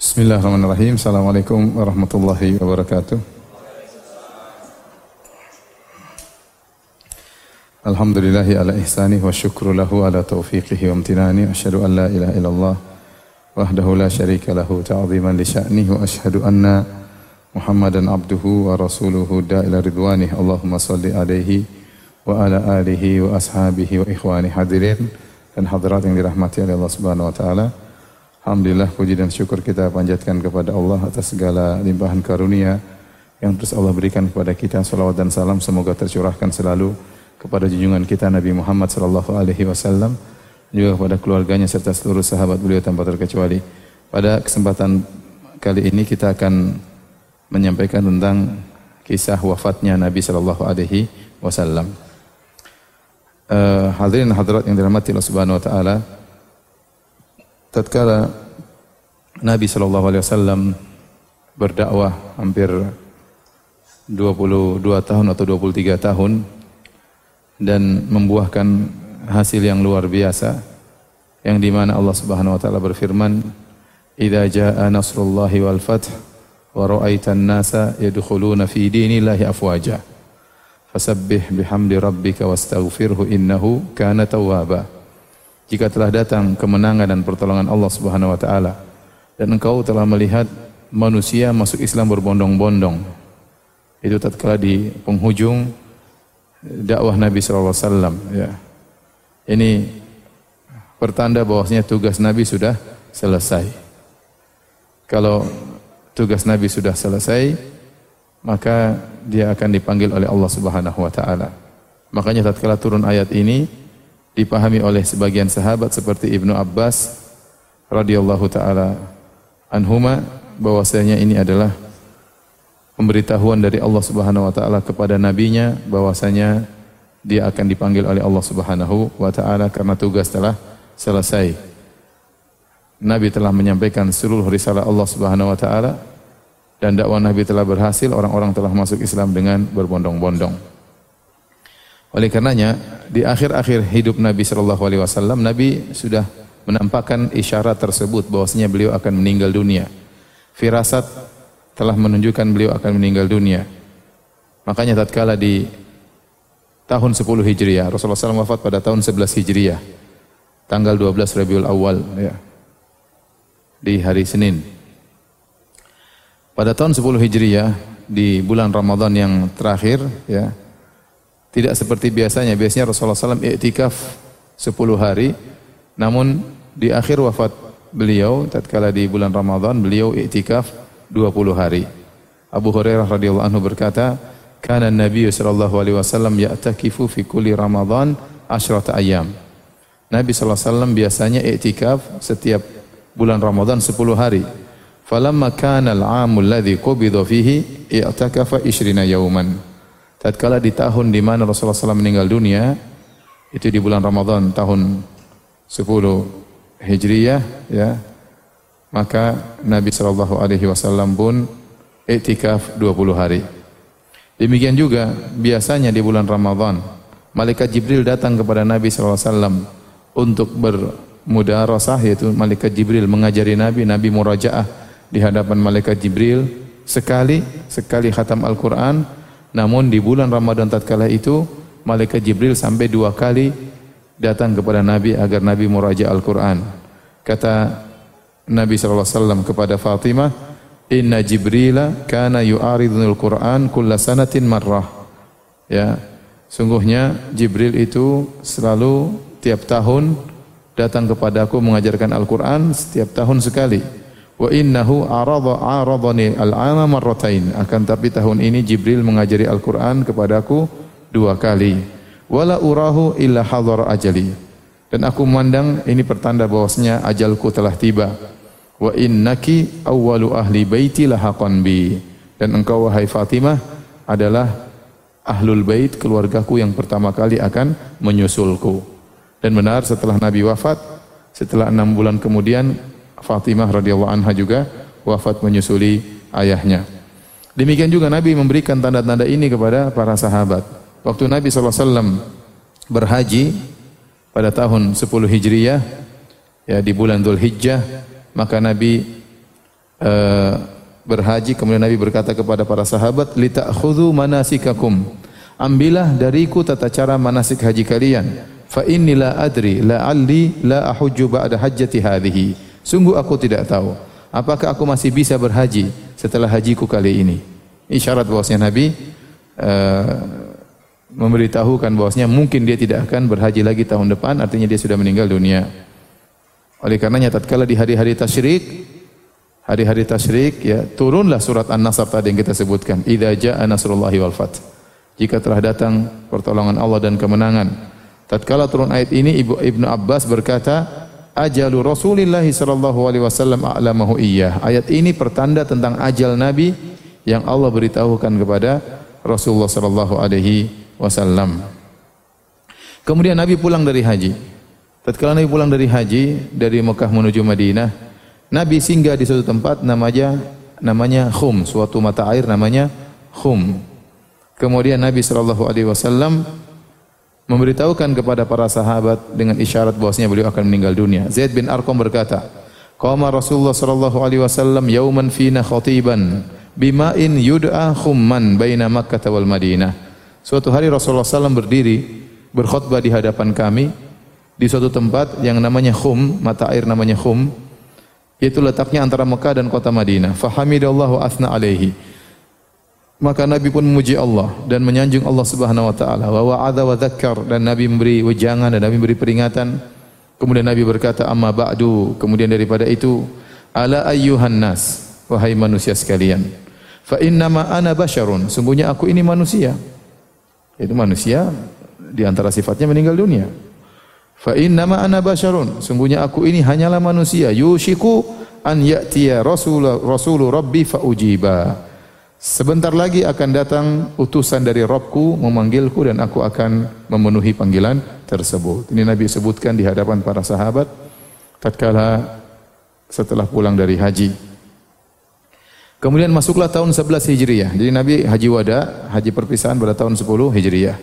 Bismillahirrahmanirrahim. Assalamualaikum warahmatullahi wabarakatuh. Alhamdulillahi ala ihsanih wa syukru lahu ala taufiqihi wa amtinani. Asyhadu an la ilaha illallah wahdahu la syarika lahu ta'ziman li sya'nihi wa asyhadu anna Muhammadan abduhu wa rasuluhu da'ila ridwanih. Allahumma salli alaihi wa ala alihi wa ashabihi wa ikhwani hadirin dan hadirat yang dirahmati oleh Allah Subhanahu wa taala. Alhamdulillah, puji dan syukur kita panjatkan kepada Allah atas segala limpahan karunia yang terus Allah berikan kepada kita. Salawat dan salam semoga tercurahkan selalu kepada junjungan kita Nabi Muhammad sallallahu alaihi wasallam, juga kepada keluarganya serta seluruh sahabat beliau tanpa terkecuali. Pada kesempatan kali ini kita akan menyampaikan tentang kisah wafatnya Nabi sallallahu alaihi wasallam. Hadirin hadirat yang dirahmati Allah Subhanahu wa taala, tatkala Nabi sallallahu alaihi wasallam berdakwah hampir 22 tahun atau 23 tahun dan membuahkan hasil yang luar biasa, yang di mana Allah Subhanahu wa taala berfirman, "Idza jaa nasrullahi wal fath wa ra'aitan nasa yadkhuluna fi dinillahi afwaja fasabbih bihamdi rabbika wastaghfirhu innahu kana tawwaba." Jika telah datang kemenangan dan pertolongan Allah Subhanahu wa taala dan engkau telah melihat manusia masuk Islam berbondong-bondong, itu tatkala di penghujung dakwah Nabi sallallahu alaihi wasallam, ya. Ini pertanda bahwasanya tugas Nabi sudah selesai. Kalau tugas Nabi sudah selesai, maka dia akan dipanggil oleh Allah Subhanahu wa taala. Makanya tatkala turun ayat ini dipahami oleh sebagian sahabat seperti Ibnu Abbas radhiyallahu taala anhuma, bahwasanya ini adalah pemberitahuan dari Allah Subhanahu wa taala kepada nabinya bahwasanya dia akan dipanggil oleh Allah Subhanahu wa taala karena tugas telah selesai. Nabi telah menyampaikan seluruh risalah Allah Subhanahu wa taala dan dakwah Nabi telah berhasil, orang-orang telah masuk Islam dengan berbondong-bondong. Oleh karenanya, di akhir-akhir hidup Nabi sallallahu alaihi wasallam, Nabi sudah menampakkan isyarat tersebut bahwasanya beliau akan meninggal dunia. Firasat telah menunjukkan beliau akan meninggal dunia. Makanya tatkala di tahun 10 Hijriah, Rasulullah SAW wafat pada tahun 11 Hijriah, tanggal 12 Rabiul Awal, ya, di hari Senin. Pada tahun 10 Hijriah, di bulan Ramadan yang terakhir, ya, tidak seperti biasanya. Biasanya Rasulullah SAW i'tikaf 10 hari. Namun di akhir wafat beliau, tatkala di bulan Ramadan, beliau i'tikaf 20 hari. Abu Hurairah radhiyallahu anhu berkata, "Kana Nabi sallallahu alaihi wasallam ya'takifu fi kulli Ramadan 10 ayyam." Nabi sallallahu alaihi wasallam biasanya i'tikaf setiap bulan Ramadan 10 hari. Falamma kana al-'aamul ladzi qubida fihi i'takafa 20 yawman. Tatkala di tahun di mana Rasulullah SAW meninggal dunia, itu di bulan Ramadan tahun 10 Hijriah, ya, maka Nabi SAW pun iktikaf 20 hari. Demikian juga biasanya di bulan Ramadan, Malaikat Jibril datang kepada Nabi SAW untuk bermudarasah, yaitu Malaikat Jibril mengajari Nabi, Nabi murajaah di hadapan Malaikat Jibril sekali khatam Al-Quran. Namun di bulan Ramadan tatkala itu Malaikat Jibril sampai 2 kali datang kepada Nabi agar Nabi muraja Al-Quran. Kata Nabi SAW kepada Fatimah, "Inna Jibrila kana yu'aridunil Quran kulla sanatin marrah." Ya, sungguhnya Jibril itu selalu tiap tahun datang kepadaku mengajarkan Al-Quran setiap tahun sekali. Wa innahu aradani al-'ama marratain, akan tapi tahun ini Jibril mengajari Al-Qur'an kepadaku 2 kali. Wala urahu illa hadhara ajali, dan aku memandang ini pertanda bahwasanya ajalku telah tiba. Wa innaki awwalu ahli baiti lahaqan bi, dan engkau wahai Fatimah adalah ahlul bait, keluargaku yang pertama kali akan menyusulku. Dan benar, setelah Nabi wafat, setelah 6 bulan kemudian Fatimah radhiyallahu anha juga wafat menyusuli ayahnya. Demikian juga Nabi memberikan tanda-tanda ini kepada para sahabat. Waktu Nabi SAW berhaji pada tahun 10 Hijriah, ya, di bulan Dzulhijjah, maka Nabi berhaji, kemudian Nabi berkata kepada para sahabat, "Litakhudhu manasikakum." Ambillah dariku tata cara manasik haji kalian. Fa inni la adri la'alli la ahujju ba'da hajjati hadhihi. Sungguh aku tidak tahu apakah aku masih bisa berhaji setelah hajiku kali ini. Isyarat bahwasanya Nabi memberitahukan bahwasanya mungkin dia tidak akan berhaji lagi tahun depan, artinya dia sudah meninggal dunia. Oleh karenanya tatkala di hari-hari tasyrik ya, turunlah surat An-Nasr tadi yang kita sebutkan, idza jaa nasrullahi wal fath. Jika telah datang pertolongan Allah dan kemenangan. Tatkala turun ayat ini, Ibnu Abbas berkata, "Ajalu Rasulillah sallallahu alaihi wasallam a'lamahu iyyah." Ayat ini pertanda tentang ajal Nabi yang Allah beritahukan kepada Rasulullah sallallahu alaihi wasallam. Kemudian Nabi pulang dari haji. Tatkala Nabi pulang dari haji dari Mekah menuju Madinah, Nabi singgah di suatu tempat namanya Khum, suatu mata air namanya Khum. Kemudian Nabi sallallahu alaihi wasallam memberitahukan kepada para sahabat dengan isyarat bahwasanya beliau akan meninggal dunia. Zaid bin Arkom berkata, "Qama Rasulullah sallallahu alaihi wasallam yauman fina khatiban bima'in yud'a khumman baina Makkah wal Madinah." Suatu hari Rasulullah sallallahu alaihi wasallam berdiri berkhutbah di hadapan kami di suatu tempat yang namanya Khum, mata air namanya Khum, yaitu letaknya antara Makkah dan kota Madinah. Fahamidallahu wa atsna alaihi. Maka Nabi pun memuji Allah dan menyanjung Allah Subhanahu wa taala. Wa wa'adha wa dzakkar, dan Nabi memberi wejangan dan Nabi memberi peringatan. Kemudian Nabi berkata, "Amma ba'du." Kemudian daripada itu, "Ala ayyuhan nas, wahai manusia sekalian. Fa inna ma ana basyarun." Sungguhnya aku ini manusia. Itu manusia di antara sifatnya meninggal dunia. Fa inna ma ana basyarun. Sungguhnya aku ini hanyalah manusia. Yushiku an ya'tiya rasulu rabbi fa ujiba. Sebentar lagi akan datang utusan dari Robku memanggilku dan aku akan memenuhi panggilan tersebut. Ini Nabi sebutkan di hadapan para sahabat tatkala setelah pulang dari haji. Kemudian masuklah tahun 11 Hijriah. Jadi Nabi haji wada, haji perpisahan pada tahun 10 Hijriah.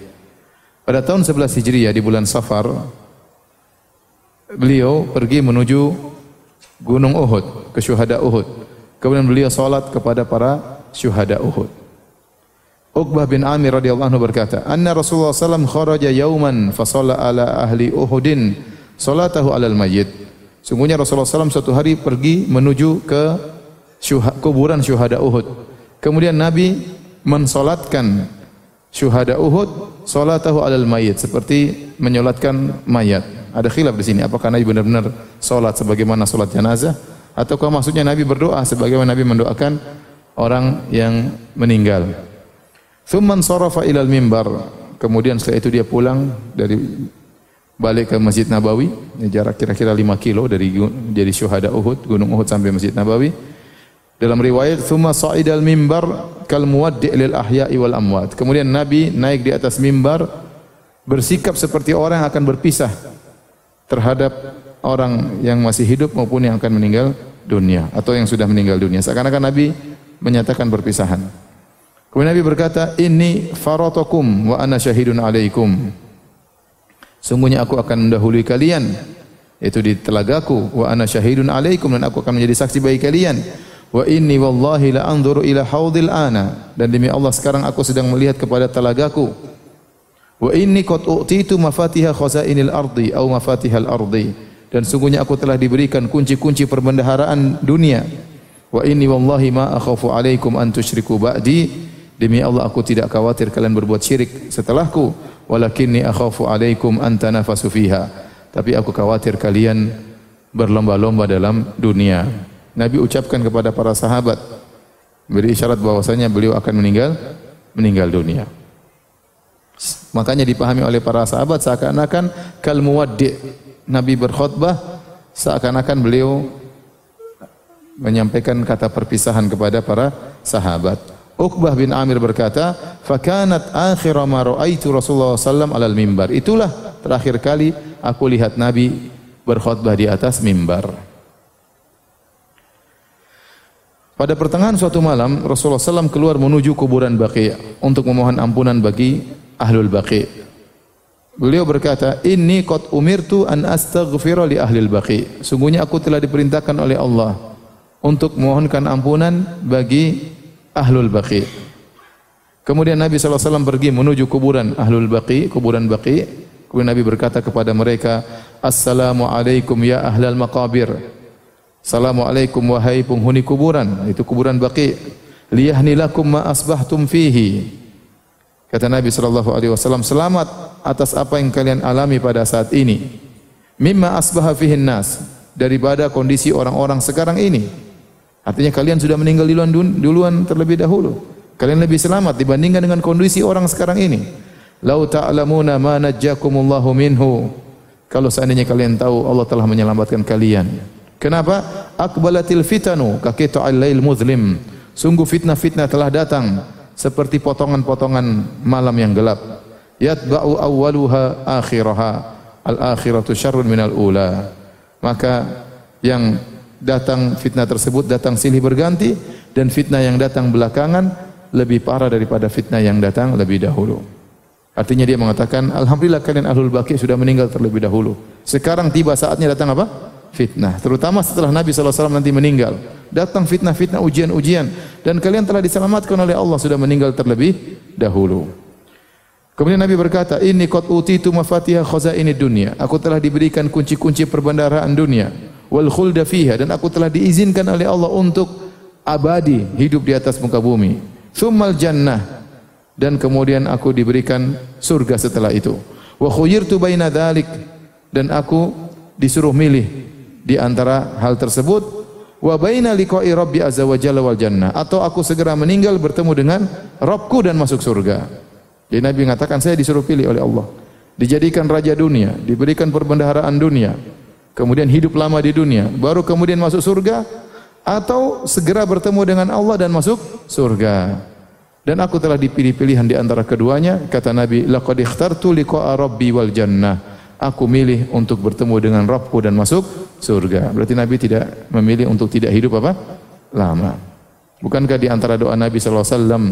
Pada tahun 11 Hijriah di bulan Safar, beliau pergi menuju Gunung Uhud, ke syuhada Uhud. Kemudian beliau salat kepada para syuhada Uhud. Uqbah bin Amir radhiyallahu anhu berkata, "Anna Rasulullah sallallahu alaihi wasallam kharaja yauman fa shalla ala ahli Uhudin salatahu alal mayyit." Sungguhnya Rasulullah sallallahu alaihi wasallam suatu hari pergi menuju ke kuburan syuhada Uhud. Kemudian Nabi mensolatkan syuhada Uhud salatahu alal mayyit, seperti menyolatkan mayat. Ada khilaf di sini apakah Nabi benar-benar solat sebagaimana solat jenazah ataukah maksudnya Nabi berdoa sebagaimana Nabi mendoakan orang yang meninggal. Tsumman sarafa ilal mimbar. Kemudian setelah itu dia pulang dari balik ke Masjid Nabawi, jarak kira-kira 5 kilo dari syuhada Uhud, Gunung Uhud sampai Masjid Nabawi. Dalam riwayat tsumma sa'idal mimbar kal muwaddi' lil ahya'i wal amwat. Kemudian Nabi naik di atas mimbar bersikap seperti orang yang akan berpisah terhadap orang yang masih hidup maupun yang akan meninggal dunia atau yang sudah meninggal dunia. Seakan-akan Nabi menyatakan perpisahan. Kemudian Nabi berkata, "Inni faratakum wa ana syahidun alaikum." Sungguhnya aku akan mendahului kalian, yaitu di telagaku, wa ana syahidun alaikum, dan aku akan menjadi saksi bagi kalian. Wa inni wallahi la anzuru ila haudil ana, dan demi Allah sekarang aku sedang melihat kepada telagaku. Wa inni qad utitu mafatiha khazainil ardi au mafatihal ardi, dan sungguhnya aku telah diberikan kunci-kunci perbendaharaan dunia. Wa inni wallahi ma akhafu alaikum an tusyriku ba'di, demi Allah aku tidak khawatir kalian berbuat syirik setelahku. Walakinni akhafu alaikum an tanafasu fiha, tapi aku khawatir kalian berlomba-lomba dalam dunia. Nabi ucapkan kepada para sahabat, beri isyarat bahwasanya beliau akan meninggal dunia. Makanya dipahami oleh para sahabat seakan-akan kal muwaddi'. Nabi berkhutbah seakan-akan beliau menyampaikan kata perpisahan kepada para sahabat. Uqbah bin Amir berkata, "Fakanat akhira ma ra'aitu Rasulullah sallallahu alaihi wasallam alal mimbar." Itulah terakhir kali aku lihat Nabi berkhutbah di atas mimbar. Pada pertengahan suatu malam, Rasulullah sallallahu alaihi wasallam keluar menuju kuburan Baqi' untuk memohon ampunan bagi ahlul Baqi'. Beliau berkata, "Inni qad umirtu an astaghfira li ahlil Baqi'." Sungguhnya aku telah diperintahkan oleh Allah untuk memohonkan ampunan bagi Ahlul Baqi. Kemudian Nabi SAW pergi menuju kuburan Ahlul Baqi, kuburan Baqi. Kemudian Nabi berkata kepada mereka, Assalamualaikum ya ahlal maqabir. Assalamualaikum wahai penghuni kuburan. Itu kuburan Baqi. Liyahnilakum ma asbahtum fihi. Kata Nabi SAW, selamat atas apa yang kalian alami pada saat ini. Mimma asbaha fihin nas. Daripada kondisi orang-orang sekarang ini. Artinya kalian sudah meninggal duluan terlebih dahulu. Kalian lebih selamat dibandingkan dengan kondisi orang sekarang ini. Lau ta'lamuna ma najjakumullahu minhu. Kalau seandainya kalian tahu Allah telah menyelamatkan kalian. Kenapa? Aqbalatil fitanu kaqita'al lail muzlim. Sungguh fitnah-fitnah telah datang seperti potongan-potongan malam yang gelap. Yatba'u awwaluha akhiraha. Al-akhiratu syarrun minal ula. Maka yang datang fitnah tersebut datang silih berganti dan fitnah yang datang belakangan lebih parah daripada fitnah yang datang lebih dahulu. Artinya dia mengatakan alhamdulillah kalian Ahlul Baqi sudah meninggal terlebih dahulu. Sekarang tiba saatnya datang apa? Fitnah. Terutama setelah Nabi SAW nanti meninggal. Datang fitnah-fitnah, ujian-ujian dan kalian telah diselamatkan oleh Allah sudah meninggal terlebih dahulu. Kemudian Nabi berkata, "Inni qad utitu mafatihah khazainid dunya." Aku telah diberikan kunci-kunci perbendaharaan dunia. Wal khulda fiha, dan aku telah diizinkan oleh Allah untuk abadi hidup di atas muka bumi. Tsummal jannah, dan kemudian aku diberikan surga setelah itu. Wa khuyirtu baina dzalik, dan aku disuruh milih di antara hal tersebut. Wa baina liqa'i rabbi azza wa jalla wal jannah, atau aku segera meninggal bertemu dengan Rabbku dan masuk surga. Jadi Nabi mengatakan saya disuruh pilih oleh Allah. Dijadikan raja dunia, diberikan perbendaharaan dunia. Kemudian hidup lama di dunia, baru kemudian masuk surga atau segera bertemu dengan Allah dan masuk surga. Dan aku telah dipilih-pilihan di antara keduanya, kata Nabi, laqad ikhtartu liqa'a rabbi wal jannah. Aku milih untuk bertemu dengan Rabbku dan masuk surga. Berarti Nabi tidak memilih untuk tidak hidup apa? Lama. Bukankah di antara doa Nabi sallallahu alaihi wasallam,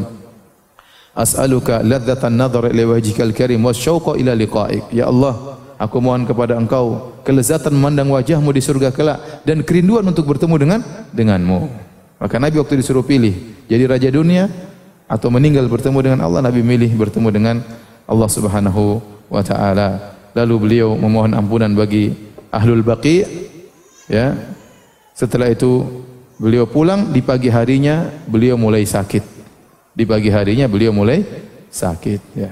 as'aluka ladzatan nadhar ila wajhikal karim wasyauqa ila liqa'ik. Ya Allah, aku mohon kepada Engkau kelezatan memandang wajahmu di surga kelak dan kerinduan untuk bertemu denganmu. Maka Nabi waktu disuruh pilih jadi raja dunia atau meninggal bertemu dengan Allah, Nabi milih bertemu dengan Allah Subhanahu wa taala. Lalu beliau memohon ampunan bagi Ahlul Baqi, ya. Setelah itu beliau pulang, di pagi harinya beliau mulai sakit. Ya.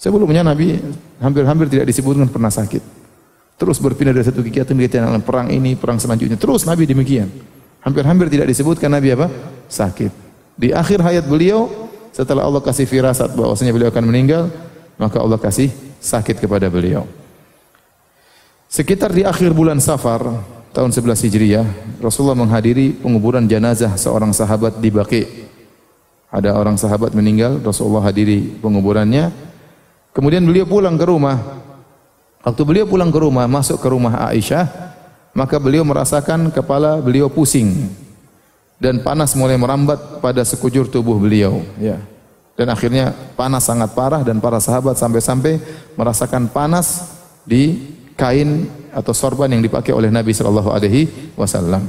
Sebelumnya Nabi hampir-hampir tidak disebutkan pernah sakit. Terus berpindah dari satu kegiatan dalam perang ini, perang selanjutnya. Terus Nabi demikian. Hampir-hampir tidak disebutkan Nabi apa? Sakit. Di akhir hayat beliau, setelah Allah kasih firasat bahwasanya beliau akan meninggal, maka Allah kasih sakit kepada beliau. Sekitar di akhir bulan Safar, tahun 11 Hijriah, Rasulullah menghadiri penguburan jenazah seorang sahabat di Baqi. Ada orang sahabat meninggal, Rasulullah hadiri penguburannya. Kemudian beliau pulang ke rumah. Waktu beliau pulang ke rumah, masuk ke rumah Aisyah, maka beliau merasakan kepala beliau pusing dan panas mulai merambat pada sekujur tubuh beliau, ya. Dan akhirnya panas sangat parah dan para sahabat sampai-sampai merasakan panas di kain atau sorban yang dipakai oleh Nabi sallallahu alaihi wasallam.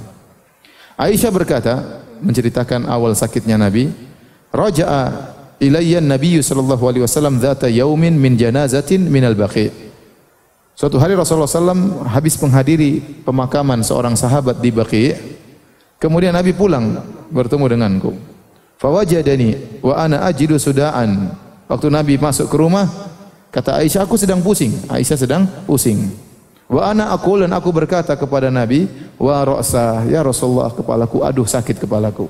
Aisyah berkata, menceritakan awal sakitnya Nabi, "Raja'a ilayya Nabi sallallahu alaihi wasallam dzata yaumin min janazatin minal Baqi." Suatu hari Rasulullah sallallahu alaihi wasallam habis menghadiri pemakaman seorang sahabat di Baqi, kemudian Nabi pulang bertemu denganku. Fawajadani wa ana ajidu sudaan. Waktu Nabi masuk ke rumah, kata Aisyah, aku sedang pusing. Wa ana aqul, dan aku berkata kepada Nabi, wa ra'sa, ya Rasulullah, kepalaku, aduh sakit kepalaku.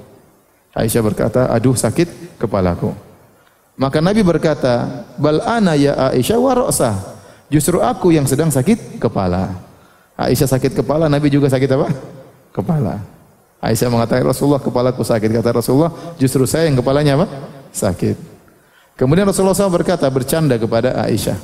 Aisyah berkata, aduh sakit kepalaku. Maka Nabi berkata, bal ana ya Aisyah wa ra'sah. Justru aku yang sedang sakit kepala. Aisyah sakit kepala, Nabi juga sakit apa? Kepala. Aisyah mengatakan, Rasulullah, kepalaku sakit. Kata Rasulullah, justru saya yang kepalanya apa? Sakit. Kemudian Rasulullah SAW berkata, bercanda kepada Aisyah,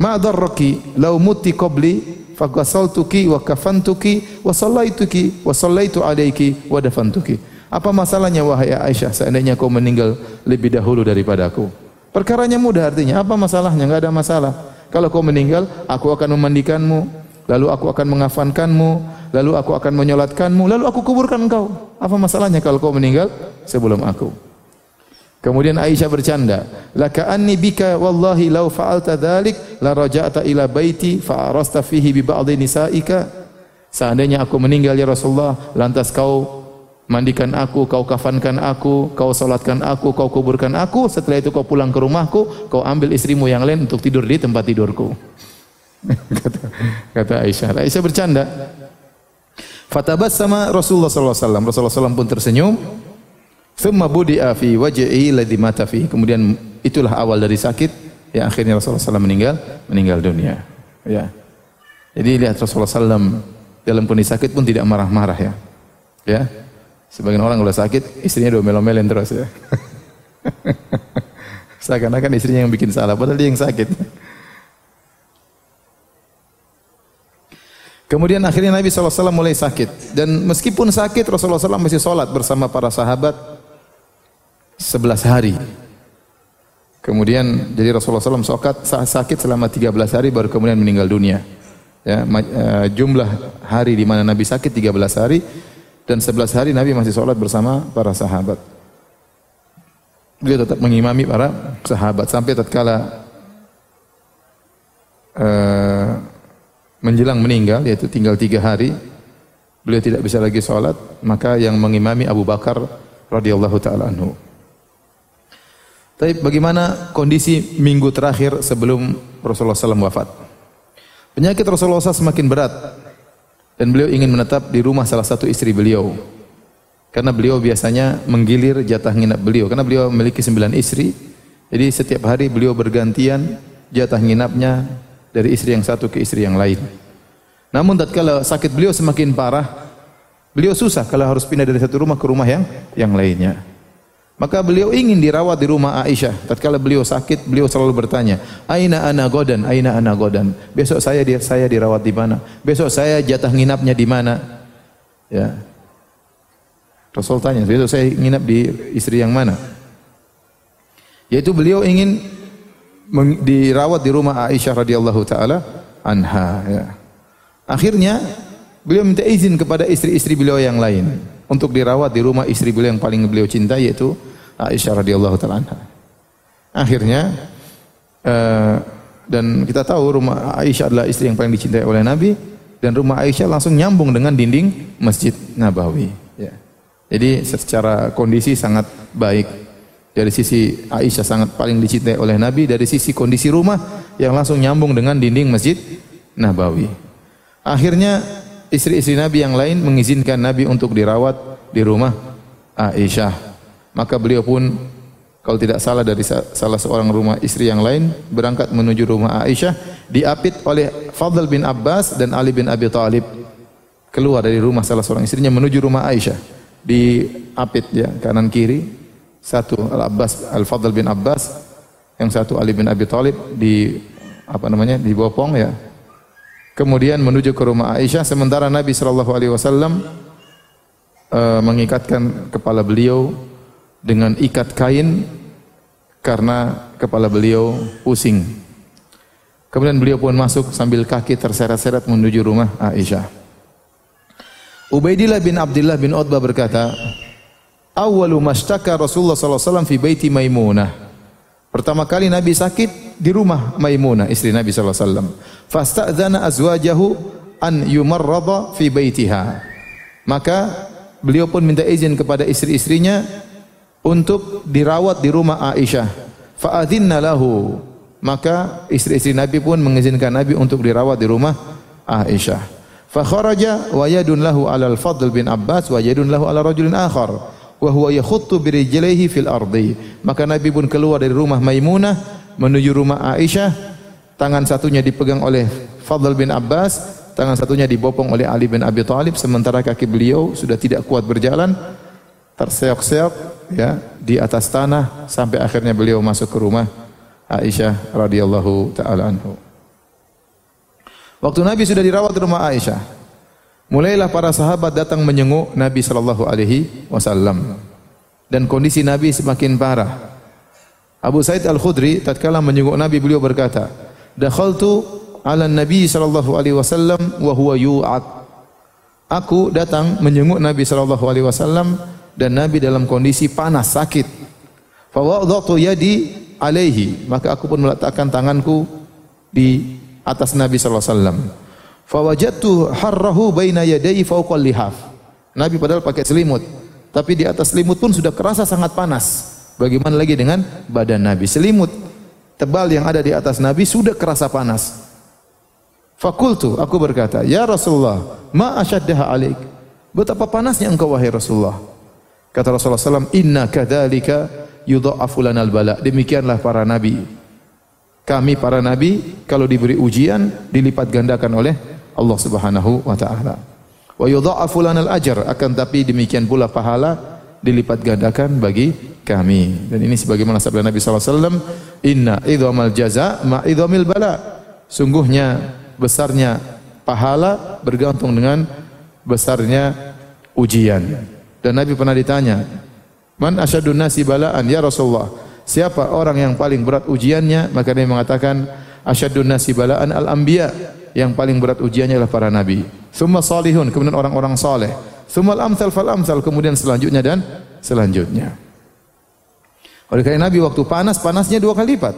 ma darraki law muti qabli faghasaltuki wa kafantuki wa sallaituki wa sallaitu alayki wa dafantuki. Apa masalahnya wahai Aisyah seandainya kau meninggal lebih dahulu daripada aku? Perkaranya mudah, artinya apa masalahnya? Enggak ada masalah. Kalau kau meninggal, aku akan memandikanmu, lalu aku akan mengafankanmu, lalu aku akan menyolatkanmu, lalu aku kuburkan engkau. Apa masalahnya kalau kau meninggal sebelum aku? Kemudian Aisyah bercanda, "Laka'anni bika wallahi law fa'alta dzalik la raja'ta ila baiti fa'arasta fihi bi ba'dhi nisa'ika." Seandainya aku meninggal ya Rasulullah, lantas kau mandikan aku, kau kafankan aku, kau salatkan aku, kau kuburkan aku, setelah itu kau pulang ke rumahku, kau ambil istrimu yang lain untuk tidur di tempat tidurku. Kata Aisyah. Aisyah bercanda. Fatabassama Rasulullah sallallahu alaihi wasallam. Rasulullah sallallahu pun tersenyum. Tsumma budi'a fi wajhihi alladhi mata fihi. Kemudian itulah awal dari sakit yang akhirnya Rasulullah sallallahu meninggal dunia. Ya. Jadi lihat Rasulullah sallallahu dalam kondisi sakit pun tidak marah-marah ya. Ya. Sebagian orang kalau sakit istrinya domel-domelin terus ya. Seakan-akan istrinya yang bikin salah padahal dia yang sakit. Kemudian akhirnya Nabi SAW mulai sakit. Dan meskipun sakit, Rasulullah SAW masih sholat bersama para sahabat 11 hari. Kemudian, jadi Rasulullah SAW sakit selama 13 hari, baru kemudian meninggal dunia. Ya, jumlah hari di mana Nabi sakit 13 hari, dan 11 hari Nabi masih sholat bersama para sahabat. Beliau tetap mengimami para sahabat, sampai tatkala menjelang meninggal, yaitu tinggal 3 hari, beliau tidak bisa lagi sholat, maka yang mengimami Abu Bakar radhiyallahu ta'ala anhu. Tapi bagaimana kondisi minggu terakhir sebelum Rasulullah SAW wafat? Penyakit Rasulullah SAW semakin berat, dan beliau ingin menetap di rumah salah satu istri beliau. Karena beliau biasanya menggilir jatah nginap beliau, karena beliau memiliki 9 istri, jadi setiap hari beliau bergantian jatah nginapnya dari istri yang satu ke istri yang lain. Namun tatkala sakit beliau semakin parah, beliau susah kalau harus pindah dari satu rumah ke rumah yang lainnya. Maka beliau ingin dirawat di rumah Aisyah. Tatkala beliau sakit, beliau selalu bertanya, "Aina ana godan, aina ana godan?" Besok saya dirawat di mana? Besok saya jatah nginapnya di mana? Ya. Rasul tanya, "Besok saya nginap di istri yang mana?" Yaitu beliau ingin dirawat di rumah Aisyah radhiyallahu taala anha ya. Akhirnya beliau minta izin kepada istri-istri beliau yang lain untuk dirawat di rumah istri beliau yang paling beliau cintai, yaitu Aisyah radhiyallahu taala anha. Akhirnya dan kita tahu rumah Aisyah adalah istri yang paling dicintai oleh Nabi, dan rumah Aisyah langsung nyambung dengan dinding Masjid Nabawi ya. Jadi secara kondisi sangat baik. Dari sisi Aisyah sangat paling dicintai oleh Nabi, dari sisi kondisi rumah yang langsung nyambung dengan dinding Masjid Nabawi. Akhirnya istri-istri Nabi yang lain mengizinkan Nabi untuk dirawat di rumah Aisyah. Maka beliau pun kalau tidak salah dari salah seorang rumah istri yang lain berangkat menuju rumah Aisyah, diapit oleh Fadl bin Abbas dan Ali bin Abi Thalib, keluar dari rumah salah seorang istrinya menuju rumah Aisyah. Diapit ya kanan kiri. Satu Al-Fadl bin Abbas, yang satu Ali bin Abi Thalib dibopong ya. Kemudian menuju ke rumah Aisyah, sementara Nabi SAW mengikatkan kepala beliau dengan ikat kain karena kepala beliau pusing. Kemudian beliau pun masuk sambil kaki terseret-seret menuju rumah Aisyah. Ubaidillah bin Abdillah bin Uthbah berkata, "Awwalu mashtaka Rasulullah sallallahu alaihi wasallam fi baiti Maimunah." Pertama kali Nabi sakit di rumah Maimunah, istri Nabi sallallahu alaihi wasallam. "Fasta'dzana azwajahu an yumarrada fi baitiha." Maka beliau pun minta izin kepada istri-istrinya untuk dirawat di rumah Aisyah. Fa'adzinna lahu. Maka istri-istri Nabi pun mengizinkan Nabi untuk dirawat di rumah Aisyah. Fa kharaja wa yadun lahu 'ala al-Fadl bin Abbas wa yadun lahu 'ala rajulin akhar. Wa huwa yakhuttu bi rijlihi fil ardi. Maka Nabi pun keluar dari rumah Maimunah menuju rumah Aisyah, tangan satunya dipegang oleh Fadl bin Abbas, tangan satunya dibopong oleh Ali bin Abi Thalib, sementara kaki beliau sudah tidak kuat berjalan, terseok-seok ya di atas tanah, sampai akhirnya beliau masuk ke rumah Aisyah radhiyallahu taala anhu. Waktu Nabi sudah dirawat di rumah Aisyah, mulailah para sahabat datang menyenguk Nabi sallallahu alaihi wasallam, dan kondisi Nabi semakin parah. Abu Said Al Khudri tatkala menyenguk Nabi, beliau berkata, "Dakhaltu 'ala Nabi sallallahu alaihi wasallam wa huwa yu'at." Aku datang menjenguk Nabi SAW dan Nabi dalam kondisi panas, sakit. Fa wada'tu yadi alaihi, maka aku pun meletakkan tanganku di atas Nabi SAW. Fa wajadtu harrahu baina yadayhi fawqa lihaf. Nabi padahal pakai selimut, tapi di atas selimut pun sudah kerasa sangat panas. Bagaimana lagi dengan badan Nabi? Selimut tebal yang ada di atas Nabi sudah kerasa panas. Fakultu, aku berkata, ya Rasulullah, ma asyaddaha alaik. Betapa panasnya engkau wahai Rasulullah. Kata Rasulullah SAW, inna kadhalika yudha'afu lanal bala. Demikianlah para nabi. Kami para nabi kalau diberi ujian dilipat gandakan oleh Allah Subhanahu wa taala. Wa yudha'afu lanal ajr, akan tapi demikian pula pahala dilipat gandakan bagi kami. Dan ini sebagaimana sabda Nabi sallallahu alaihi wasallam, inna idhamal jaza ma idhamil bala. Sungguhnya besarnya pahala bergantung dengan besarnya ujian. Dan Nabi pernah ditanya, man asyadun nasi bala'an ya Rasulullah, siapa orang yang paling berat ujiannya? Maka Nabi mengatakan, asyadun nasi bala'an al-anbiya, yang paling berat ujiannya adalah para nabi. Tsumma salihun, kemudian orang-orang saleh. Tsumma al-amsal fal-amsal, kemudian selanjutnya dan selanjutnya. Oleh karena Nabi waktu panas, panasnya dua kali lipat.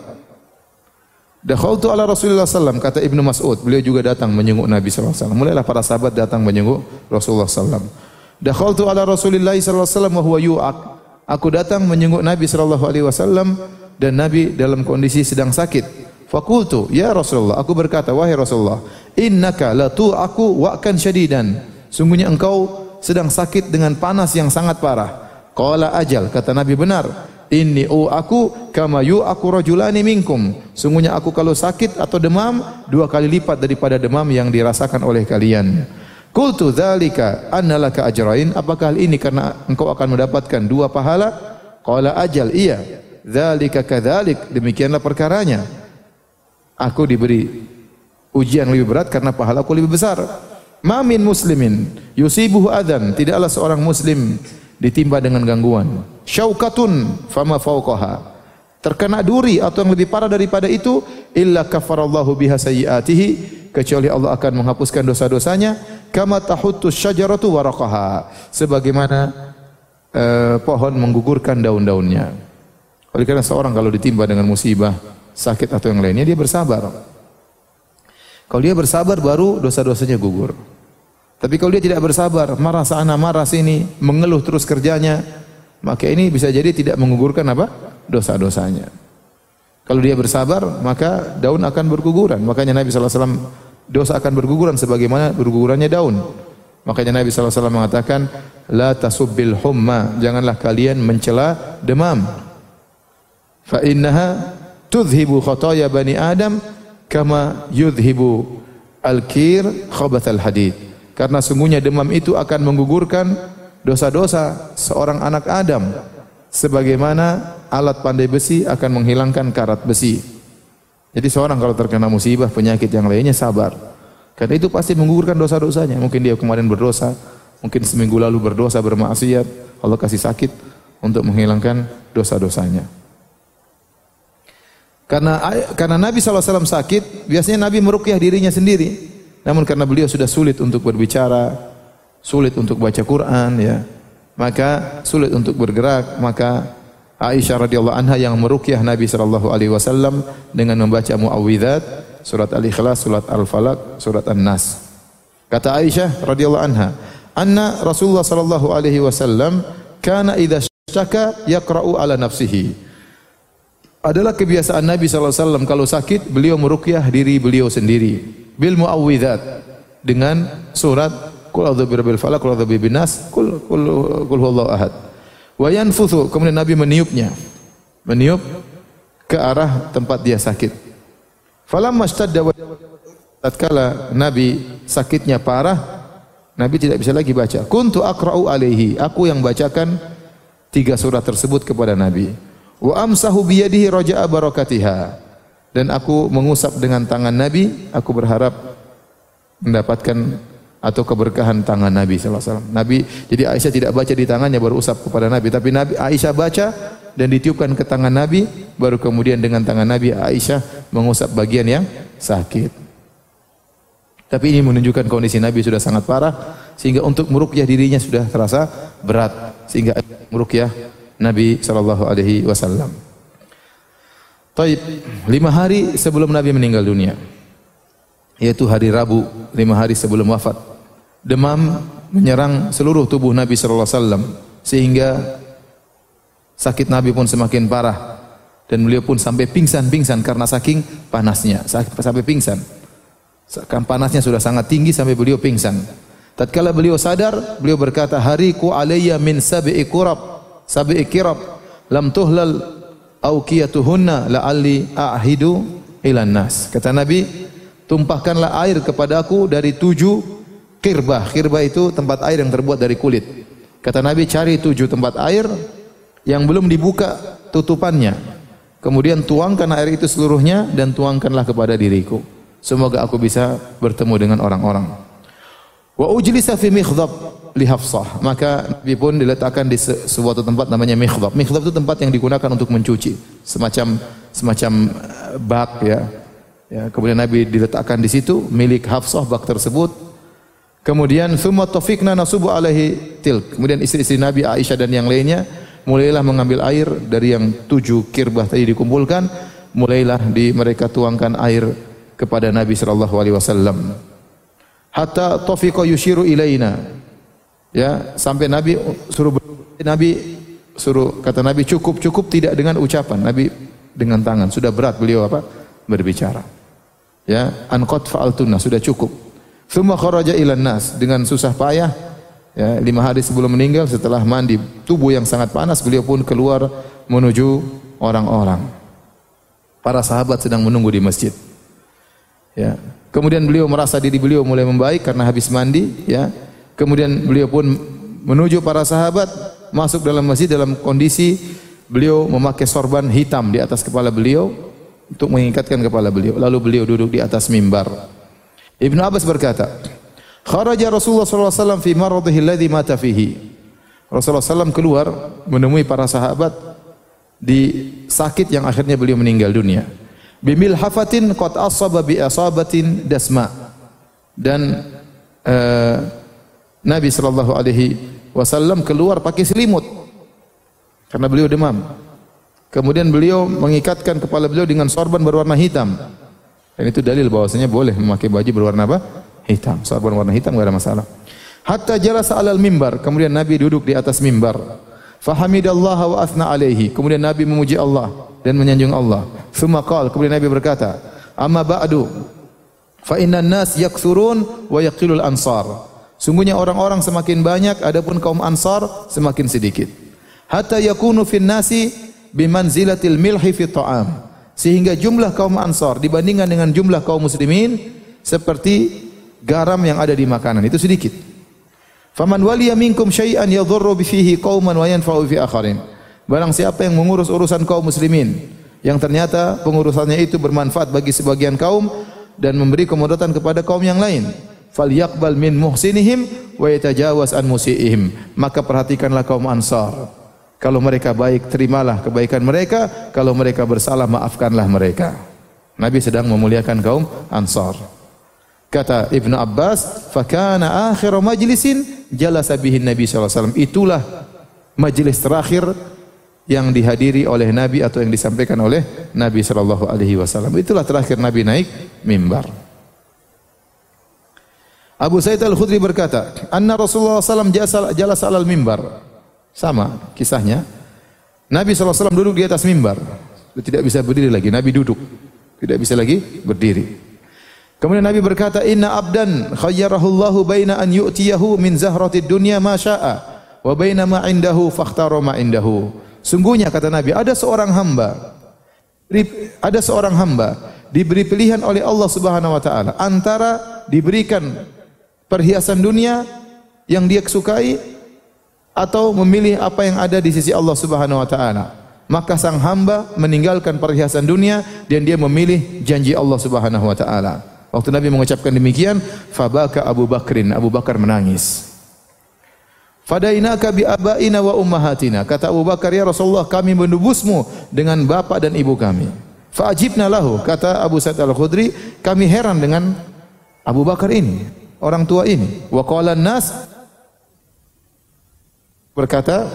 Dakhaltu ala Rasulullah sallam, kata Ibnu Mas'ud, beliau juga datang menjenguk Nabi sallallahu alaihi wasallam. Mulailah para sahabat datang menjenguk Rasulullah sallallahu alaihi wasallam. Dakhaltu ala Rasulillah sallallahu alaihi wasallam wa huwa yu'aq. Aku datang menjenguk Nabi sallallahu alaihi wasallam dan Nabi dalam kondisi sedang sakit. Faqultu, ya Rasulullah, aku berkata, wahai Rasulullah, innaka la tu'aqu wa'kan syadidan. Sungguhnya engkau sedang sakit dengan panas yang sangat parah. Qala ajal, kata Nabi benar. Inni u'aku kama yu'aku rajulani minkum. Sungguhnya aku kalau sakit atau demam dua kali lipat daripada demam yang dirasakan oleh kalian. Qultu dzalika annalaka ajrain, apakah hal ini karena engkau akan mendapatkan dua pahala? Qala ajal, iya. Dzalika kadzalik, demikianlah perkaranya. Aku diberi ujian lebih berat karena pahalaku lebih besar. Ma min muslimin yusibuhu adzan, tidaklah seorang muslim ditimpa dengan gangguan. Syaukatun fama fauqaha, terkena duri atau yang lebih parah daripada itu, illa kafarallahu biha sayyiatihi, kecuali Allah akan menghapuskan dosa-dosanya. Kama tahuttu syajaratu waraqaha, sebagaimana pohon menggugurkan daun-daunnya. Oleh karena seorang kalau ditimpa dengan musibah, sakit atau yang lainnya, dia bersabar. Kalau dia bersabar baru dosa-dosanya gugur. Tapi kalau dia tidak bersabar, marah sana, marah sini, mengeluh terus kerjanya, maka ini bisa jadi tidak menggugurkan apa? Dosa-dosanya. Kalau dia bersabar, maka daun akan berguguran. Makanya Nabi sallallahu alaihi wasallam, dosa akan berguguran sebagaimana bergugurannya daun. Makanya Nabi sallallahu alaihi wasallam mengatakan, la tasubbil humma, janganlah kalian mencela demam. Fa innaha tudhibu khotaya bani Adam kama yudhibu al-kir khabathal hadid. Karena sungguhnya demam itu akan menggugurkan dosa-dosa seorang anak Adam, sebagaimana alat pandai besi akan menghilangkan karat besi. Jadi seorang kalau terkena musibah, penyakit yang lainnya, sabar. Karena itu pasti menggugurkan dosa-dosanya. Mungkin dia kemarin berdosa, mungkin seminggu lalu berdosa, bermaksiat. Allah kasih sakit untuk menghilangkan dosa-dosanya. Karena Nabi SAW sakit, biasanya Nabi meruqyah dirinya sendiri. Namun karena beliau sudah sulit untuk berbicara, sulit untuk baca Quran, ya, maka sulit untuk bergerak, maka Aisyah radhiyallahu anha yang meruqyah Nabi sallallahu alaihi wasallam dengan membaca muawwidzat, surat Al-Ikhlas, surat Al-Falaq, surat An-Nas. Kata Aisyah radhiyallahu anha, "Anna Rasulullah sallallahu alaihi wasallam kana idza syaka yaqra'u ala nafsihi." Adalah kebiasaan Nabi sallallahu alaihi wasallam kalau sakit beliau meruqyah diri beliau sendiri. Bil muawwidzat, dengan surat qul a'udzu birabbil falaq, qul a'udzu birabbin nas, qul huwallahu ahad. Wa yanfuthu, kemudian Nabi meniupnya. Meniup ke arah tempat dia sakit. Falamma ishtadda, tatkala Nabi sakitnya parah, Nabi tidak bisa lagi baca. Kuntu aqra'u alaihi, aku yang bacakan tiga surat tersebut kepada Nabi. Wa amsahu bi yadihi raja'a barakatiha. Dan aku mengusap dengan tangan Nabi, aku berharap mendapatkan atau keberkahan tangan Nabi sallallahu alaihi wasallam. Nabi, jadi Aisyah tidak baca di tangannya, baru usap kepada Nabi, tapi Nabi Aisyah baca dan ditiupkan ke tangan Nabi, baru kemudian dengan tangan Nabi Aisyah mengusap bagian yang sakit. Tapi ini menunjukkan kondisi Nabi sudah sangat parah sehingga untuk meruqyah dirinya sudah terasa berat, sehingga meruqyah Nabi SAW. Taib, 5 hari sebelum Nabi meninggal dunia, yaitu hari Rabu, 5 hari sebelum wafat, demam menyerang seluruh tubuh Nabi SAW, sehingga sakit Nabi pun semakin parah, dan beliau pun sampai pingsan-pingsan karena saking panasnya, sampai pingsan. Panasnya sudah sangat tinggi sampai beliau pingsan. Tatkala beliau sadar, beliau berkata, hariku alayya min sabi'i kurab, sabi'i kirab, lam tuhlal awqiyatuhunna la'alli a'hidu ilan nas. Kata Nabi, tumpahkanlah air kepadaku dari 7 kirbah. Kirbah itu tempat air yang terbuat dari kulit. Kata Nabi, cari 7 tempat air yang belum dibuka tutupannya. Kemudian tuangkan air itu seluruhnya dan tuangkanlah kepada diriku. Semoga aku bisa bertemu dengan orang-orang. Wa ujlisa fi mikhdab li Hafsah. Maka Nabi pun diletakkan di suatu tempat namanya mikhdab. Mikhdab itu tempat yang digunakan untuk mencuci, semacam bak ya. Ya, kemudian Nabi diletakkan di situ milik Hafsah bak tersebut. Kemudian summa tafikna nasubu alaihi tilk. Kemudian istri-istri Nabi Aisyah dan yang lainnya mulailah mengambil air dari yang 7 kirbah tadi dikumpulkan, mulailah mereka tuangkan air kepada Nabi sallallahu alaihi wasallam. Hatta tafiqa yushiru ilaina. Ya, sampai Nabi suruh kata Nabi, cukup tidak dengan ucapan, Nabi dengan tangan. Sudah berat beliau berbicara. Ya, an qad fa'altuna, sudah cukup. Tsumma kharaja ilan nas, dengan susah payah ya, 5 hari sebelum meninggal setelah mandi tubuh yang sangat panas, beliau pun keluar menuju orang-orang. Para sahabat sedang menunggu di masjid. Ya. Kemudian beliau merasa diri beliau mulai membaik karena habis mandi. Ya. Kemudian beliau pun menuju para sahabat, masuk dalam masjid dalam kondisi beliau memakai sorban hitam di atas kepala beliau untuk mengikatkan kepala beliau. Lalu beliau duduk di atas mimbar. Ibnu Abbas berkata, kharaja Rasulullah sallallahu alaihi wasallam fi maradhihi alladhi mata fihi. Rasulullah sallallahu keluar menemui para sahabat di sakit yang akhirnya beliau meninggal dunia. Bimil hafatin qad asaba bi asabatin dasma, dan Nabi sallallahu alaihi wasallam keluar pakai selimut karena beliau demam. Kemudian beliau mengikatkan kepala beliau dengan sorban berwarna hitam. Dan itu dalil bahwasanya boleh memakai baju berwarna apa? Hitam. Sorban warna hitam enggak ada masalah. Hatta jalasa alal mimbar, kemudian Nabi duduk di atas mimbar. Fahamidallaha wa athna alaihi. Kemudian Nabi memuji Allah dan menyanjung Allah. Tsumma qala, kemudian Nabi berkata, "Amma ba'du. Fa innan nas yakthurun wa yaqilul ansar." Sungguhnya orang-orang semakin banyak, adapun kaum Ansar semakin sedikit. Hatta yakunu fin nasi bimanzilatil milhi fi ta'am. Sehingga jumlah kaum Ansar dibandingkan dengan jumlah kaum muslimin seperti garam yang ada di makanan, itu sedikit. Faman waliya minkum syai'an yadhurru bihi qauman wa yanfa'u fi akharin. Barang siapa yang mengurus urusan kaum muslimin yang ternyata pengurusannya itu bermanfaat bagi sebagian kaum dan memberi kemudaratan kepada kaum yang lain, falyaqbal min muhsinihim wa yatajawaz an musiihim. Maka perhatikanlah kaum Ansar. Kalau mereka baik, terimalah kebaikan mereka, kalau mereka bersalah, maafkanlah mereka. Nabi sedang memuliakan kaum Ansar. Kata Ibnu Abbas, fa kana akhir majlisin jalasa bihi Nabi sallallahu alaihi wasallam. Itulah majlis terakhir yang dihadiri oleh Nabi atau yang disampaikan oleh Nabi sallallahu alaihi wasallam. Itulah terakhir Nabi naik mimbar. Abu Said Al Khudri berkata, "Anna Rasulullah sallallahu alaihi wasallam jalasa alal mimbar." Sama kisahnya. Nabi sallallahu alaihi wasallam duduk di atas mimbar. Tidak bisa berdiri lagi. Nabi duduk. Tidak bisa lagi berdiri. Kemudian Nabi berkata, "Inna abdan khayyarahullahu baina an yu'tiyahu min zahratid dunya ma syaa wa baina ma indahu fakhtaro ma indahu." Sungguhnya kata Nabi, ada seorang hamba diberi pilihan oleh Allah Subhanahu wa taala antara diberikan perhiasan dunia yang dia sukai atau memilih apa yang ada di sisi Allah Subhanahu wa taala. Maka sang hamba meninggalkan perhiasan dunia dan dia memilih janji Allah Subhanahu wa taala. Waktu Nabi mengucapkan demikian, fabaka Abu Bakrin, Abu Bakar menangis. Fadainaka bi abaina wa ummahatina. Kata Abu Bakar, ya Rasulullah, kami menebusmu dengan bapa dan ibu kami. Fa ajibna lahu. Kata Abu Said Al Khudri, kami heran dengan Abu Bakar ini, orang tua ini. Wa qalan nas Berkata,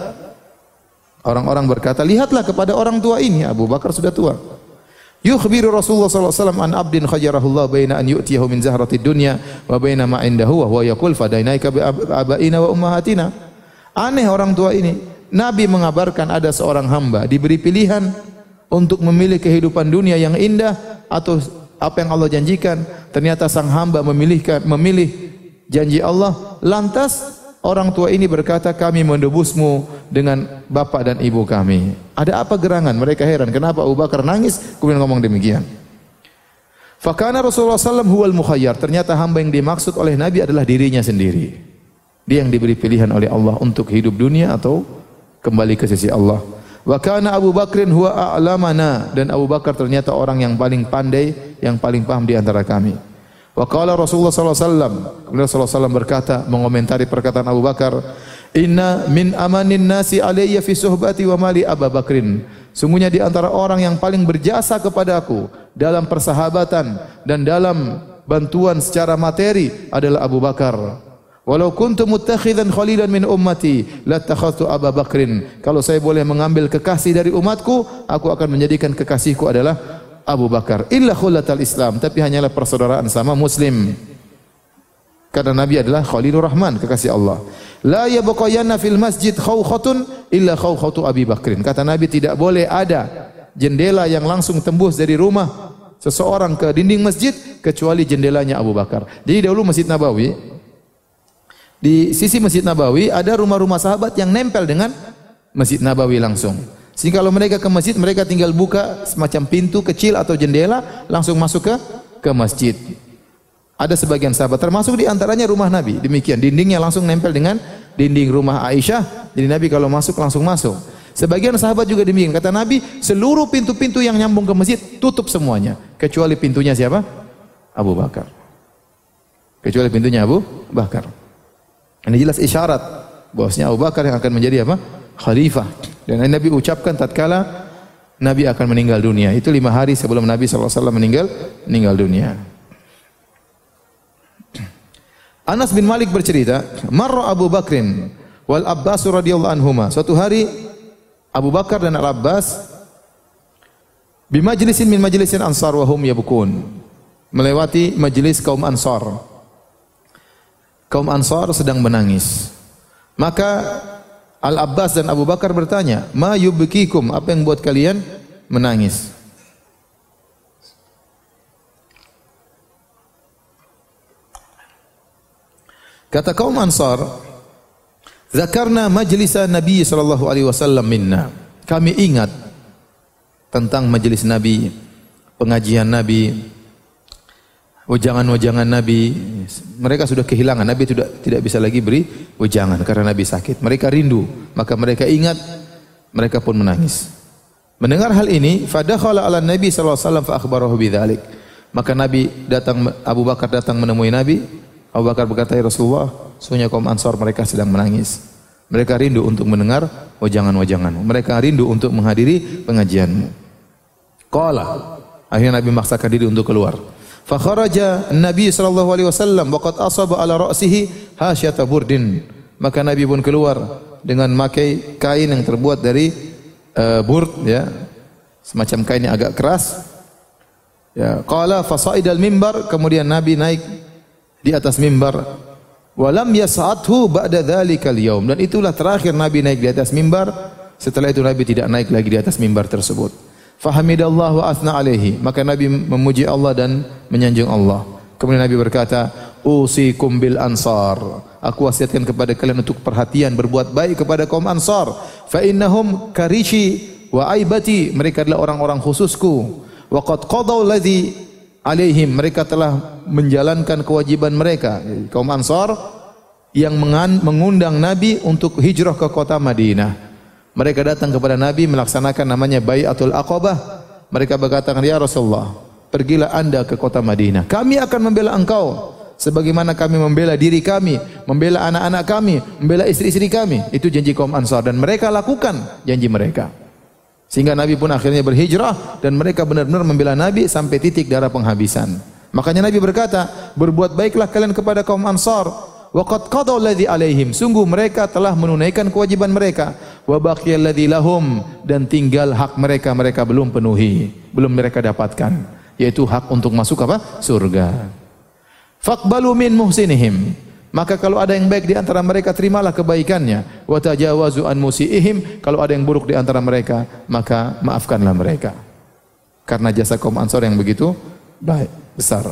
orang-orang berkata, lihatlah kepada orang tua ini, Abu Bakar sudah tua. Yukhbiru Rasulullah sallallahu alaihi wasallam an abdin khajarahullah baina an yu'tiyahu min zahrati dunya wa baina ma indahu wa yaqul fadainaika bi abaina wa ummahatina. Aneh orang tua ini. Nabi mengabarkan ada seorang hamba diberi pilihan untuk memilih kehidupan dunia yang indah atau apa yang Allah janjikan. Ternyata sang hamba memilih janji Allah. Lantas orang tua ini berkata, kami menebusmu dengan bapak dan ibu kami. Ada apa gerangan? Mereka heran. Kenapa Abu Bakar nangis? Kemudian ngomong demikian. Fakana Rasulullah SAW huwal mukhayyar. Ternyata hamba yang dimaksud oleh Nabi adalah dirinya sendiri. Dia yang diberi pilihan oleh Allah untuk hidup dunia atau kembali ke sisi Allah. Wakana Abu Bakrin huwa a'lamana. Dan Abu Bakar ternyata orang yang paling pandai, yang paling paham di antara kami. Wa qala Rasulullah sallallahu alaihi wasallam, Rasulullah sallallahu berkata mengomentari perkataan Abu Bakar, "Inna min amanin nasi alayya fi suhbati wa mali Abu Bakrin." Sungguhnya di antara orang yang paling berjasa kepadaku dalam persahabatan dan dalam bantuan secara materi adalah Abu Bakar. Walau kuntu muttakhidan khalilan min ummati latakhadtu Abu Bakrin. Kalau saya boleh mengambil kekasih dari umatku, aku akan menjadikan kekasihku adalah Abu Bakar. Illa khulatal Islam, tapi hanyalah persaudaraan sama Muslim. Karena Nabi adalah Khalilur Rahman, kekasih Allah. La yabqayanna fil masjid khawkhatun illa khawkhatu Abi Bakrin. Kata Nabi, tidak boleh ada jendela yang langsung tembus dari rumah seseorang ke dinding masjid kecuali jendelanya Abu Bakar. Jadi dahulu Masjid Nabawi, di sisi Masjid Nabawi ada rumah-rumah sahabat yang nempel dengan Masjid Nabawi langsung. Sehingga kalau mereka ke masjid, mereka tinggal buka semacam pintu kecil atau jendela, langsung masuk ke masjid. Ada sebagian sahabat, termasuk di antaranya rumah Nabi. Demikian, dindingnya langsung nempel dengan dinding rumah Aisyah. Jadi Nabi kalau masuk, langsung masuk. Sebagian sahabat juga demikian. Kata Nabi, seluruh pintu-pintu yang nyambung ke masjid, tutup semuanya. Kecuali pintunya siapa? Abu Bakar. Kecuali pintunya Abu Bakar. Ini jelas isyarat bahwasanya Abu Bakar yang akan menjadi apa? Khalifah. Dan Nabi ucapkan tatkala Nabi akan meninggal dunia. Itu 5 hari sebelum Nabi sallallahu alaihi wasallam meninggal dunia. Anas bin Malik bercerita, marra Abu Bakrin wal Abbas radhiyallahu anhuma. Suatu hari Abu Bakar dan Al Abbas bi majlisin min majlisin Ansar wa hum yabkun. Melewati majelis kaum Ansar. Kaum Ansar sedang menangis. Maka Al-Abbas dan Abu Bakar bertanya, "Ma yubkikum? Apa yang buat kalian menangis?" Kata kaum Ansar, "Zakarna majlisa Nabi sallallahu alaihi wasallam minna." Kami ingat tentang majelis Nabi, pengajian Nabi, wejangan-wejangan Nabi. Mereka sudah kehilangan, Nabi tidak bisa lagi beri wejangan karena Nabi sakit. Mereka rindu, maka mereka ingat, mereka pun menangis. Mendengar hal ini, fadakhala ala Nabi sallallahu alaihi wasallam fa akhbarahu bidzalik. Maka Nabi datang, Abu Bakar datang menemui Nabi. Abu Bakar berkata, "Ya Rasulullah, sungguh kaum Ansar mereka sedang menangis. Mereka rindu untuk mendengar wejangan-wejanganmu. Mereka rindu untuk menghadiri pengajianmu." Qala, akhirnya Nabi memaksakan diri untuk keluar. Fa kharaja Nabi sallallahu alaihi wasallam wa qad asaba ala ra'sihi hasyata burdin. Maka Nabi pun keluar dengan memakai kain yang terbuat dari burd, ya. Semacam kain yang agak keras. Ya, qala fa sa'idal mimbar, kemudian Nabi naik di atas mimbar. Wa lam yas'athu ba'da dzalikal yaum. Dan itulah terakhir Nabi naik di atas mimbar. Setelah itu Nabi tidak naik lagi di atas mimbar tersebut. Fahamidallahu wa athna alaihi. Maka Nabi memuji Allah dan menyanjung Allah. Kemudian Nabi berkata, "Usikum bil ansar." Aku wasiatkan kepada kalian untuk perhatian, berbuat baik kepada kaum Ansar. Fa innahum karishi wa aibati. Mereka adalah orang-orang khususku. Wa qad qadaw ladzi alaihim. Mereka telah menjalankan kewajiban mereka. Kaum Ansar yang mengundang Nabi untuk hijrah ke kota Madinah. Mereka datang kepada Nabi melaksanakan namanya Bai'atul Aqabah. Mereka berkatakan, "Ya Rasulullah, pergilah Anda ke kota Madinah. Kami akan membela engkau sebagaimana kami membela diri kami, membela anak-anak kami, membela istri-istri kami." Itu janji kaum Ansar dan mereka lakukan janji mereka. Sehingga Nabi pun akhirnya berhijrah dan mereka benar-benar membela Nabi sampai titik darah penghabisan. Makanya Nabi berkata, "Berbuat baiklah kalian kepada kaum Ansar." Waqad qadaw alladhi alaihim, sungguh mereka telah menunaikan kewajiban mereka. Wa baqiya alladhi lahum, dan tinggal hak mereka, mereka belum penuhi, belum mereka dapatkan, yaitu hak untuk masuk apa? Surga. Faqbalu min muhsinihim, maka kalau ada yang baik di antara mereka, terimalah kebaikannya. Wa tajawazu an musiihim, kalau ada yang buruk di antara mereka, maka maafkanlah mereka. Karena jasa kaum Ansar yang begitu baik, besar.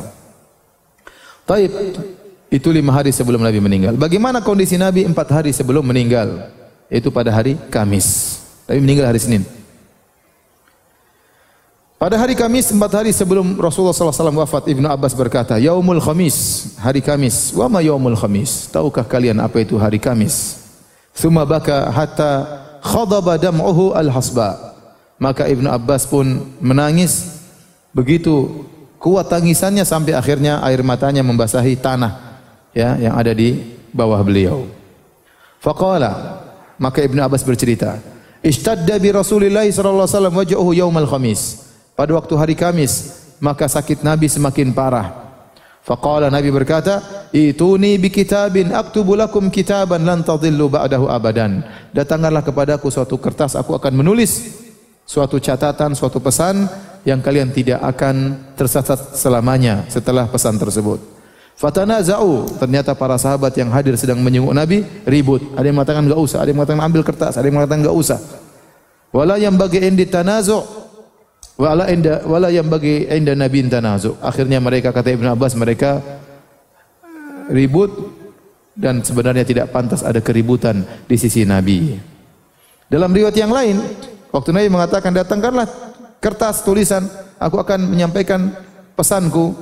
Taib, itu 5 hari sebelum Nabi meninggal. Bagaimana kondisi Nabi 4 hari sebelum meninggal? Itu pada hari Kamis. Nabi meninggal hari Senin. Pada hari Kamis, 4 hari sebelum Rasulullah SAW wafat, Ibnu Abbas berkata, Yaumul Khamis, hari Kamis. Wa ma Yaumul Khamis? Tahukah kalian apa itu hari Kamis? Tsumma baka hatta khadaba dam'uhu al-hasba. Maka Ibnu Abbas pun menangis begitu kuat tangisannya sampai akhirnya air matanya membasahi tanah, ya, yang ada di bawah beliau. Faqala, maka Ibnu Abbas bercerita, Ishtadda bi Rasulillah sallallahu alaihi wasallam waj'uhu yaumal Khamis. Pada waktu hari Kamis, maka sakit Nabi semakin parah. Faqala, Nabi berkata, "Ituni bi kitabin aktubu lakum kitaban lan tadhillu ba'dahu abadan." Datangkanlah kepadaku suatu kertas, aku akan menulis suatu catatan, suatu pesan yang kalian tidak akan tersesat selamanya setelah pesan tersebut. Fatanaza'u, ternyata para sahabat yang hadir sedang menyenguk Nabi ribut. Ada yang mengatakan enggak usah, ada yang mengatakan ambil kertas, ada yang mengatakan enggak usah. Wala yang bagi indi tanazu' wala yang bagi inda nabi tanazu. Akhirnya mereka, kata Ibnu Abbas, mereka ribut dan sebenarnya tidak pantas ada keributan di sisi Nabi. Dalam riwayat yang lain, waktu Nabi mengatakan, datangkanlah kertas tulisan, aku akan menyampaikan pesanku.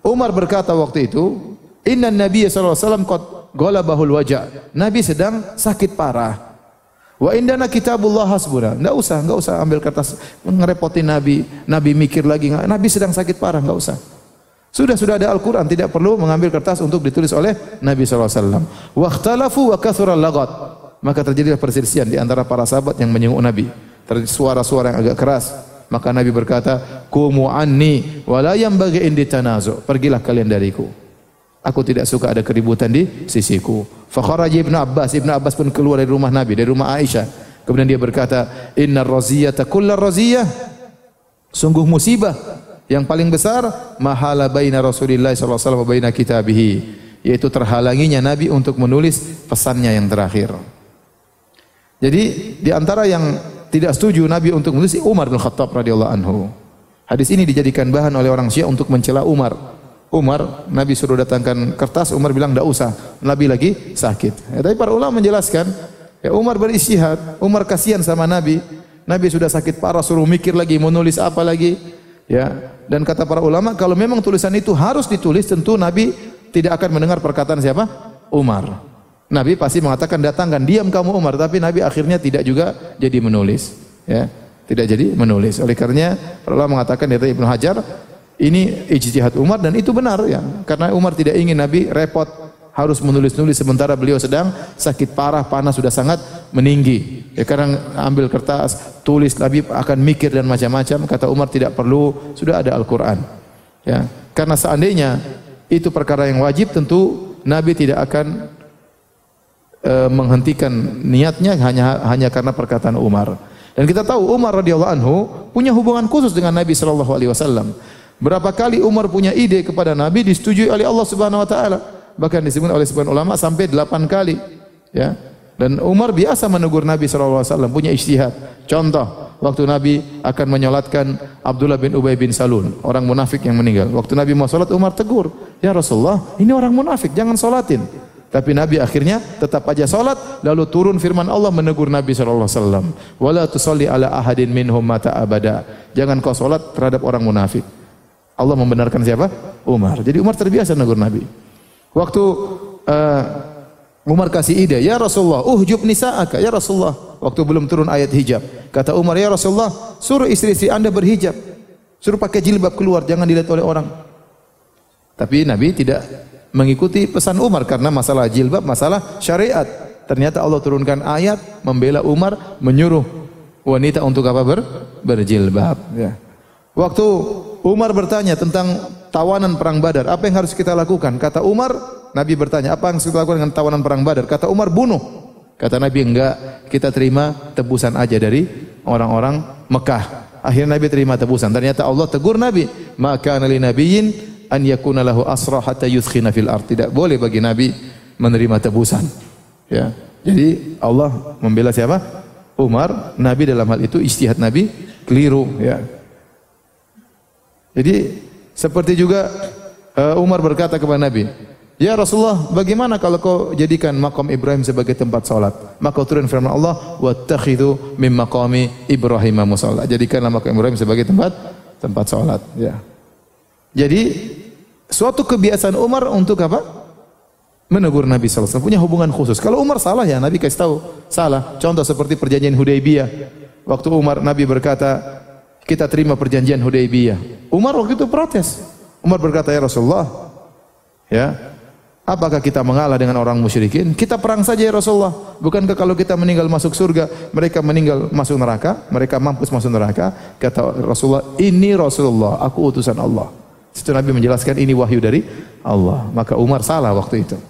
Umar berkata waktu itu, Innan Nabi sallallahu alaihi wasallam qad ghalabahul wajah. Nabi sedang sakit parah. Wa indana kitabullah hasbuna. Enggak usah ambil kertas ngerepotin Nabi. Nabi mikir lagi, Nabi sedang sakit parah, enggak usah. Sudah ada Al-Qur'an, tidak perlu mengambil kertas untuk ditulis oleh Nabi sallallahu alaihi wasallam. Wa ikhtalafu wa katsura al-laghat. Maka terjadilah perselisihan di antara para sahabat yang menyenguk Nabi. Terjadi suara-suara yang agak keras. Maka Nabi berkata, "Qumu anni wa la yanbaghi indi tanazu." Pergilah kalian dariku. Aku tidak suka ada keributan di sisiku. Fa kharaja Ibnu Abbas pun keluar dari rumah Nabi, dari rumah Aisyah. Kemudian dia berkata, "Innar raziyata kullar raziyah." Sungguh musibah yang paling besar mahala baina Rasulillah sallallahu alaihi wasallam wa baina kitabihi, yaitu terhalanginya Nabi untuk menulis pesannya yang terakhir. Jadi di antara yang tidak setuju Nabi untuk menulis, Umar bin Khattab radhiyallahu anhu. Hadis ini dijadikan bahan oleh orang Syiah untuk mencela Umar, Nabi suruh datangkan kertas, Umar bilang tidak usah, Nabi lagi sakit. Ya, tapi para ulama menjelaskan, ya, Umar beristihad, Umar kasihan sama Nabi sudah sakit parah, suruh mikir lagi, mau nulis apa lagi. Ya. Dan kata para ulama, kalau memang tulisan itu harus ditulis, tentu Nabi tidak akan mendengar perkataan siapa? Umar. Nabi pasti mengatakan, datangkan, diam kamu Umar, tapi Nabi akhirnya tidak juga jadi menulis. Ya. Tidak jadi menulis. Oleh karenanya, para ulama mengatakan, kata Ibnu Hajar, ini ijtihad Umar dan itu benar, ya, karena Umar tidak ingin Nabi repot harus menulis-nulis sementara beliau sedang sakit parah, panas sudah sangat meninggi. Ya, karena ambil kertas, tulis, Nabi akan mikir dan macam-macam. Kata Umar tidak perlu, sudah ada Al-Qur'an. Ya, karena seandainya itu perkara yang wajib, tentu Nabi tidak akan menghentikan niatnya hanya karena perkataan Umar. Dan kita tahu Umar radhiyallahu anhu punya hubungan khusus dengan Nabi sallallahu alaihi wasallam. Berapa kali Umar punya ide kepada Nabi disetujui oleh Allah Subhanahu wa taala, bahkan disebut oleh sebagian ulama sampai 8 kali, ya. Dan Umar biasa menegur Nabi sallallahu alaihi wasallam, punya ijtihad. Contoh, waktu Nabi akan menyolatkan Abdullah bin Ubay bin Salul, orang munafik yang meninggal. Waktu Nabi mau salat, Umar tegur, "Ya Rasulullah, ini orang munafik, jangan salatin." Tapi Nabi akhirnya tetap aja salat, lalu turun firman Allah menegur Nabi sallallahu alaihi wasallam, "Wala tusalli ala ahadin minhum mata abada." Jangan kau salat terhadap orang munafik. Allah membenarkan siapa? Umar. Jadi Umar terbiasa menegur Nabi. Waktu Umar kasih ide, "Ya Rasulullah, uhjub nisa'aka." Ya Rasulullah, waktu belum turun ayat hijab. Kata Umar, "Ya Rasulullah, suruh istri-istri Anda berhijab. Suruh pakai jilbab keluar, jangan dilihat oleh orang." Tapi Nabi tidak mengikuti pesan Umar karena masalah jilbab, masalah syariat. Ternyata Allah turunkan ayat membela Umar, menyuruh wanita untuk apa? Berjilbab, ya. Waktu Umar bertanya tentang tawanan perang Badar, apa yang harus kita lakukan? Kata Umar, Nabi bertanya, apa yang harus kita lakukan dengan tawanan perang Badar? Kata Umar, bunuh. Kata Nabi, enggak, kita terima tebusan aja dari orang-orang Mekah. Akhirnya Nabi terima tebusan. Ternyata Allah tegur Nabi, maka kana linabiyyin an yakuna lahu asra hatta yuskhina fil ard. Tidak boleh bagi Nabi menerima tebusan. Ya. Jadi Allah membela siapa? Umar. Nabi dalam hal itu ijtihad Nabi keliru, ya. Jadi seperti juga Umar berkata kepada Nabi, "Ya Rasulullah, bagaimana kalau kau jadikan makam Ibrahim sebagai tempat salat?" Maka turun firman Allah, "Wattakhidhu min maqami Ibrahim musalla." Jadikanlah makam Ibrahim sebagai tempat salat, ya. Jadi suatu kebiasaan Umar untuk apa? Menegur Nabi sallallahu alaihi wasallam, punya hubungan khusus. Kalau Umar salah, ya Nabi kasih tahu salah. Contoh seperti perjanjian Hudaibiyah. Waktu Umar, Nabi berkata, "Kita terima perjanjian Hudaibiyah." Umar waktu itu protes. Umar berkata, "Ya Rasulullah, ya, apakah kita mengalah dengan orang musyrikin? Kita perang saja ya Rasulullah. Bukankah kalau kita meninggal masuk surga, mereka meninggal masuk neraka, mereka mampus masuk neraka?" Kata Rasulullah, "Ini Rasulullah, aku utusan Allah." Setelah Nabi menjelaskan ini wahyu dari Allah. Maka Umar salah waktu itu.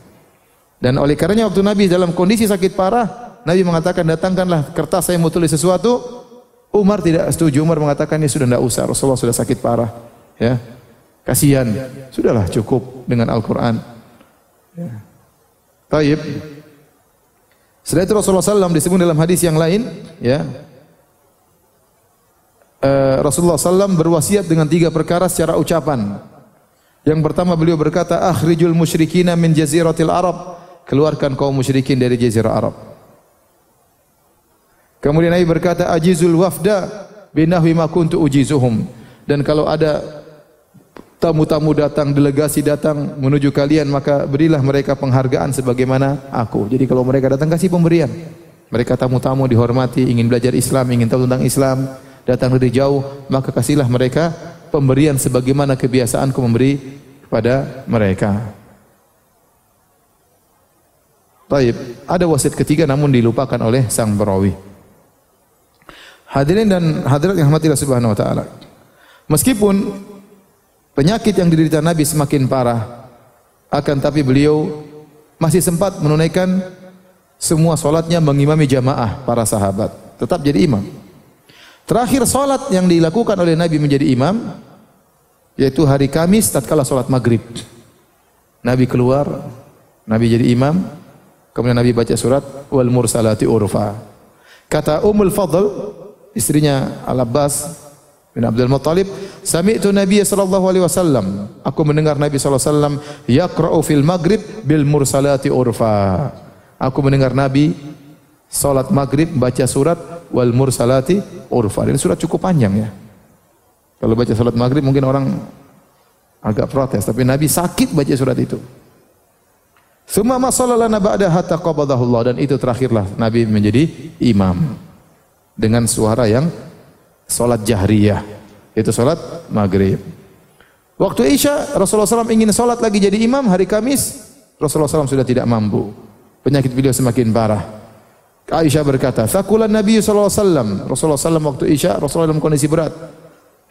Dan oleh karenanya waktu Nabi dalam kondisi sakit parah, Nabi mengatakan, "Datangkanlah kertas, saya mau tulis sesuatu." Umar tidak setuju. Umar mengatakan, "Ya sudah, tidak usah. Rasulullah sudah sakit parah. Ya. Kasihan. Sudahlah, cukup dengan Al-Qur'an." Ya. Taib. Setelah itu Rasulullah SAW disebut dalam hadis yang lain, ya. Rasulullah SAW berwasiat dengan 3 perkara secara ucapan. Yang pertama beliau berkata, "Akhrijul musyrikina min jaziratil Arab." Keluarkan kaum musyrikin dari jazirah Arab. Kemudian Nabi berkata, "Ajizul wafda binahwi ma kuntu ujizuhum." Dan kalau ada tamu-tamu datang, delegasi datang menuju kalian, maka berilah mereka penghargaan sebagaimana aku. Jadi kalau mereka datang, kasih pemberian. Mereka tamu-tamu dihormati, ingin belajar Islam, ingin tahu tentang Islam, datang dari jauh, maka kasihlah mereka pemberian sebagaimana kebiasaanku memberi kepada mereka. Baik, ada wasiat ketiga namun dilupakan oleh sang perawi. Hadirin dan hadirat yang dirahmati Allah Subhanahu wa taala. Meskipun penyakit yang diderita Nabi semakin parah, akan tapi beliau masih sempat menunaikan semua solatnya, mengimami jamaah para sahabat. Tetap jadi imam. Terakhir solat yang dilakukan oleh Nabi menjadi imam, yaitu hari Kamis tatkala solat maghrib. Nabi keluar, Nabi jadi imam, kemudian Nabi baca surat Wal Mursalati Urfa. Kata Ummul Fadl, istrinya Al Abbas bin Abdul Muttalib, "Sami'tu Nabiya sallallahu alaihi wasallam." Aku mendengar Nabi sallallahu alaihi wasallam yaqra'u fil maghrib bil mursalati urfa. Aku mendengar Nabi salat maghrib baca surat Wal Mursalati Urfa. Ini surat cukup panjang, ya. Kalau baca salat maghrib mungkin orang agak protes, tapi Nabi sakit baca surat itu. "Tsumma ma shallalana ba'da hatta qabadahu Allah." Dan itu terakhirlah Nabi menjadi imam dengan suara yang solat jahriyah, itu solat maghrib. Waktu Isya Rasulullah SAW ingin solat lagi jadi imam hari Kamis, Rasulullah SAW sudah tidak mampu. Penyakit beliau semakin parah. Aisyah berkata, "Thaqulan Nabi sallallahu alaihi wasallam." Rasulullah SAW waktu Isya, Rasulullah dalam kondisi berat.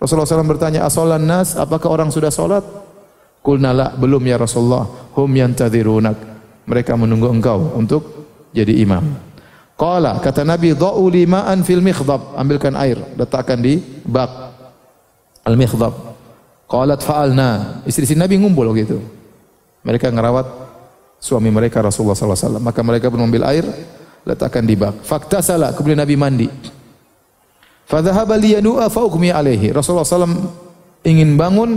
Rasulullah SAW bertanya, "Asolan nas, apakah orang sudah solat?" "Qulna la, belum ya Rasulullah." "Hum yantazirunak." Mereka menunggu engkau untuk jadi imam. Qala, kata Nabi, "Dha'u lima'an fil mikhdab." Ambilkan air, letakkan di bak al-mikhdab. Qalat fa'alna. Istri-istri Nabi ngumpul gitu. Mereka ngerawat suami mereka Rasulullah sallallahu alaihi wasallam. Maka mereka pun ambil air, letakkan di bak. Faktasala, kemudian Nabi mandi. Fa dhahaba liyanu'a fa uqmi alaihi. Rasulullah sallallahu alaihi wasallam ingin bangun,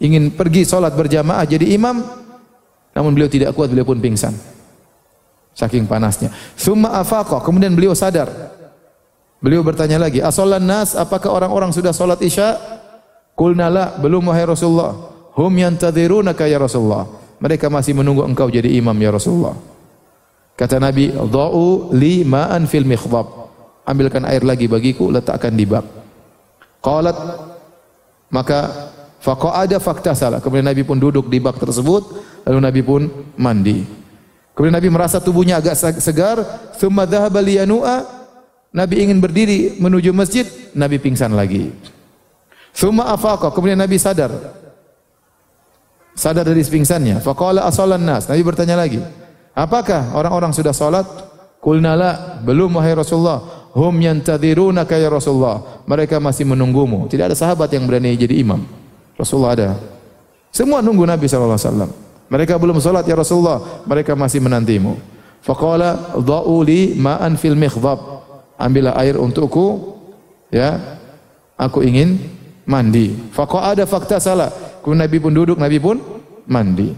ingin pergi salat berjamaah jadi imam, namun beliau tidak kuat, beliau pun pingsan. Saking panasnya. Summa afaqa, kemudian beliau sadar. Beliau bertanya lagi, "Asollan nas, apakah orang-orang sudah salat Isya?" "Qulna la, belum wahai Rasulullah." "Hum yantadhirunaka ya Rasulullah." Mereka masih menunggu engkau jadi imam ya Rasulullah. Kata Nabi, "Dha'u li ma'an fil mikhdab." Ambilkan air lagi bagiku, letakkan di bak. Qalat, maka faqa'ada faktasala. Kemudian Nabi pun duduk di bak tersebut, lalu Nabi pun mandi. Kemudian Nabi merasa tubuhnya agak segar. Tsumma dhahaba liyanu'a. Nabi ingin berdiri menuju masjid, Nabi pingsan lagi. Tsumma afaqa, kemudian Nabi sadar. sadar dari pingsannya. Faqala asalan nas. Nabi bertanya lagi, apakah orang-orang sudah salat? Qulna la, belum wahai Rasulullah. Hum yantadhirunaka ya Rasulullah. Mereka masih menunggumu. Tidak ada sahabat yang berani jadi imam. Rasulullah ada. Semua nunggu Nabi sallallahu alaihi wasallam. Mereka belum salat ya Rasulullah, mereka masih menantimu. Faqala dha'u li ma'an fil mikhdab. Ambillah air untukku, ya. Aku ingin mandi. Faqa'ada faqtasala. Kemudian Nabi pun duduk, Nabi pun mandi.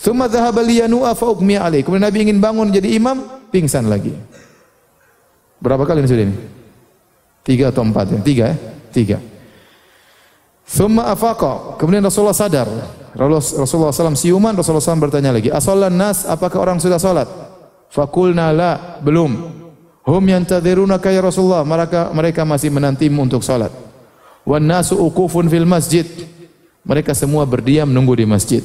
Tsumma dhahaba liyanu'a fa ughmi alaihi. Kemudian Nabi ingin bangun jadi imam, pingsan lagi. Berapa kali ini sudah ini? 3 atau 4 ya? 3. Tsumma afaqa. Kemudian Rasulullah sadar. Rasulullah SAW siuman, Rasulullah SAW bertanya lagi, "Asallan nas, apakah orang sudah salat?" Faqulna la, belum. Hum yantadhirunaka ya Rasulullah. Mereka masih menantimu untuk salat. Wan nasu uqufun fil masjid. Mereka semua berdiam nunggu di masjid.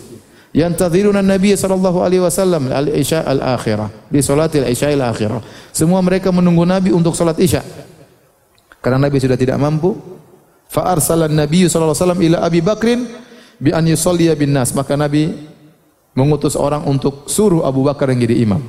Yantadhiruna Nabi sallallahu alaihi wasallam al-isya al-akhirah. Di salatil isya al-akhirah. Semua mereka menunggu Nabi untuk salat Isya. Karena Nabi sudah tidak mampu, fa arsalan Nabi sallallahu alaihi wasallam ila Abi Bakrin bi an yusalli bin nas. Maka Nabi mengutus orang untuk suruh Abu Bakar yang jadi imam.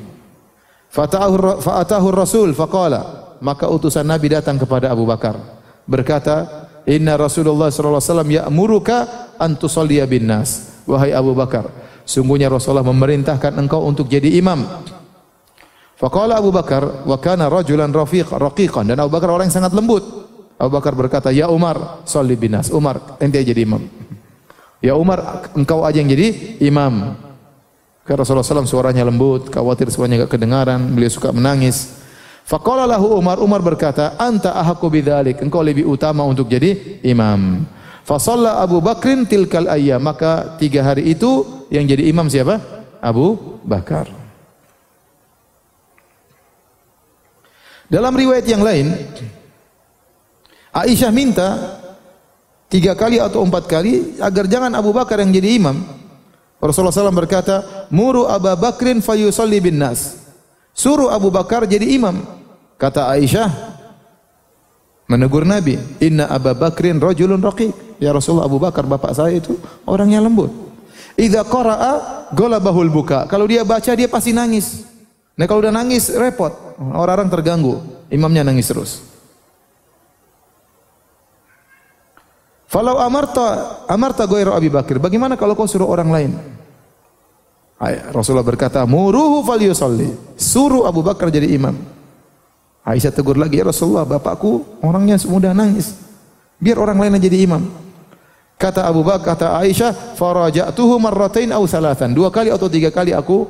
Fa'atahu Rasul faqala. Maka utusan Nabi datang kepada Abu Bakar berkata, "Inna Rasulullah sallallahu alaihi wasallam ya'muruka an tusalli bin nas." Wahai Abu Bakar, sungguhnya Rasulullah memerintahkan engkau untuk jadi imam. Faqala Abu Bakar, "Wa kana rajulan raqiqan." Dan Abu Bakar orang yang sangat lembut. Abu Bakar berkata, "Ya Umar, shalli bin nas." Umar, ente jadi imam. Ya Umar, engkau aja yang jadi imam. Karena Rasulullah SAW suaranya lembut, khawatir suaranya enggak kedengaran, beliau suka menangis. Faqala lahu Umar berkata, "Anta ahaqqu bidzalik." Engkau lebih utama untuk jadi imam. Fa shalla Abu Bakrin tilkal ayyam. Maka 3 hari itu yang jadi imam siapa? Abu Bakar. Dalam riwayat yang lain, Aisyah minta 3 kali atau 4 kali agar jangan Abu Bakar yang jadi imam. Rasulullah SAW berkata, "Muru Abu Bakrin fayusalli bin nas." Suruh Abu Bakar jadi imam. Kata Aisyah menegur Nabi, "Inna Abu Bakrin rajulun raqiq." Ya Rasulullah, Abu Bakar bapak saya itu orangnya lembut. "Idza qara'a ghalabahul buka." Kalau dia baca dia pasti nangis. Nah, kalau udah nangis repot, orang-orang terganggu. Imamnya nangis terus. "Falau amarta ghairu Abi Bakr." Bagaimana kalau kau suruh orang lain? Rasulullah berkata, "Muruhu falyusalli." Suruh Abu Bakar jadi imam. Aisyah tegur lagi, "Ya Rasulullah, bapakku orangnya mudah nangis. Biar orang lain jadi imam." Kata Abu Bakar, kata Aisyah, "Faraja'tuhu marratain aw salatan." 2 kali atau 3 kali aku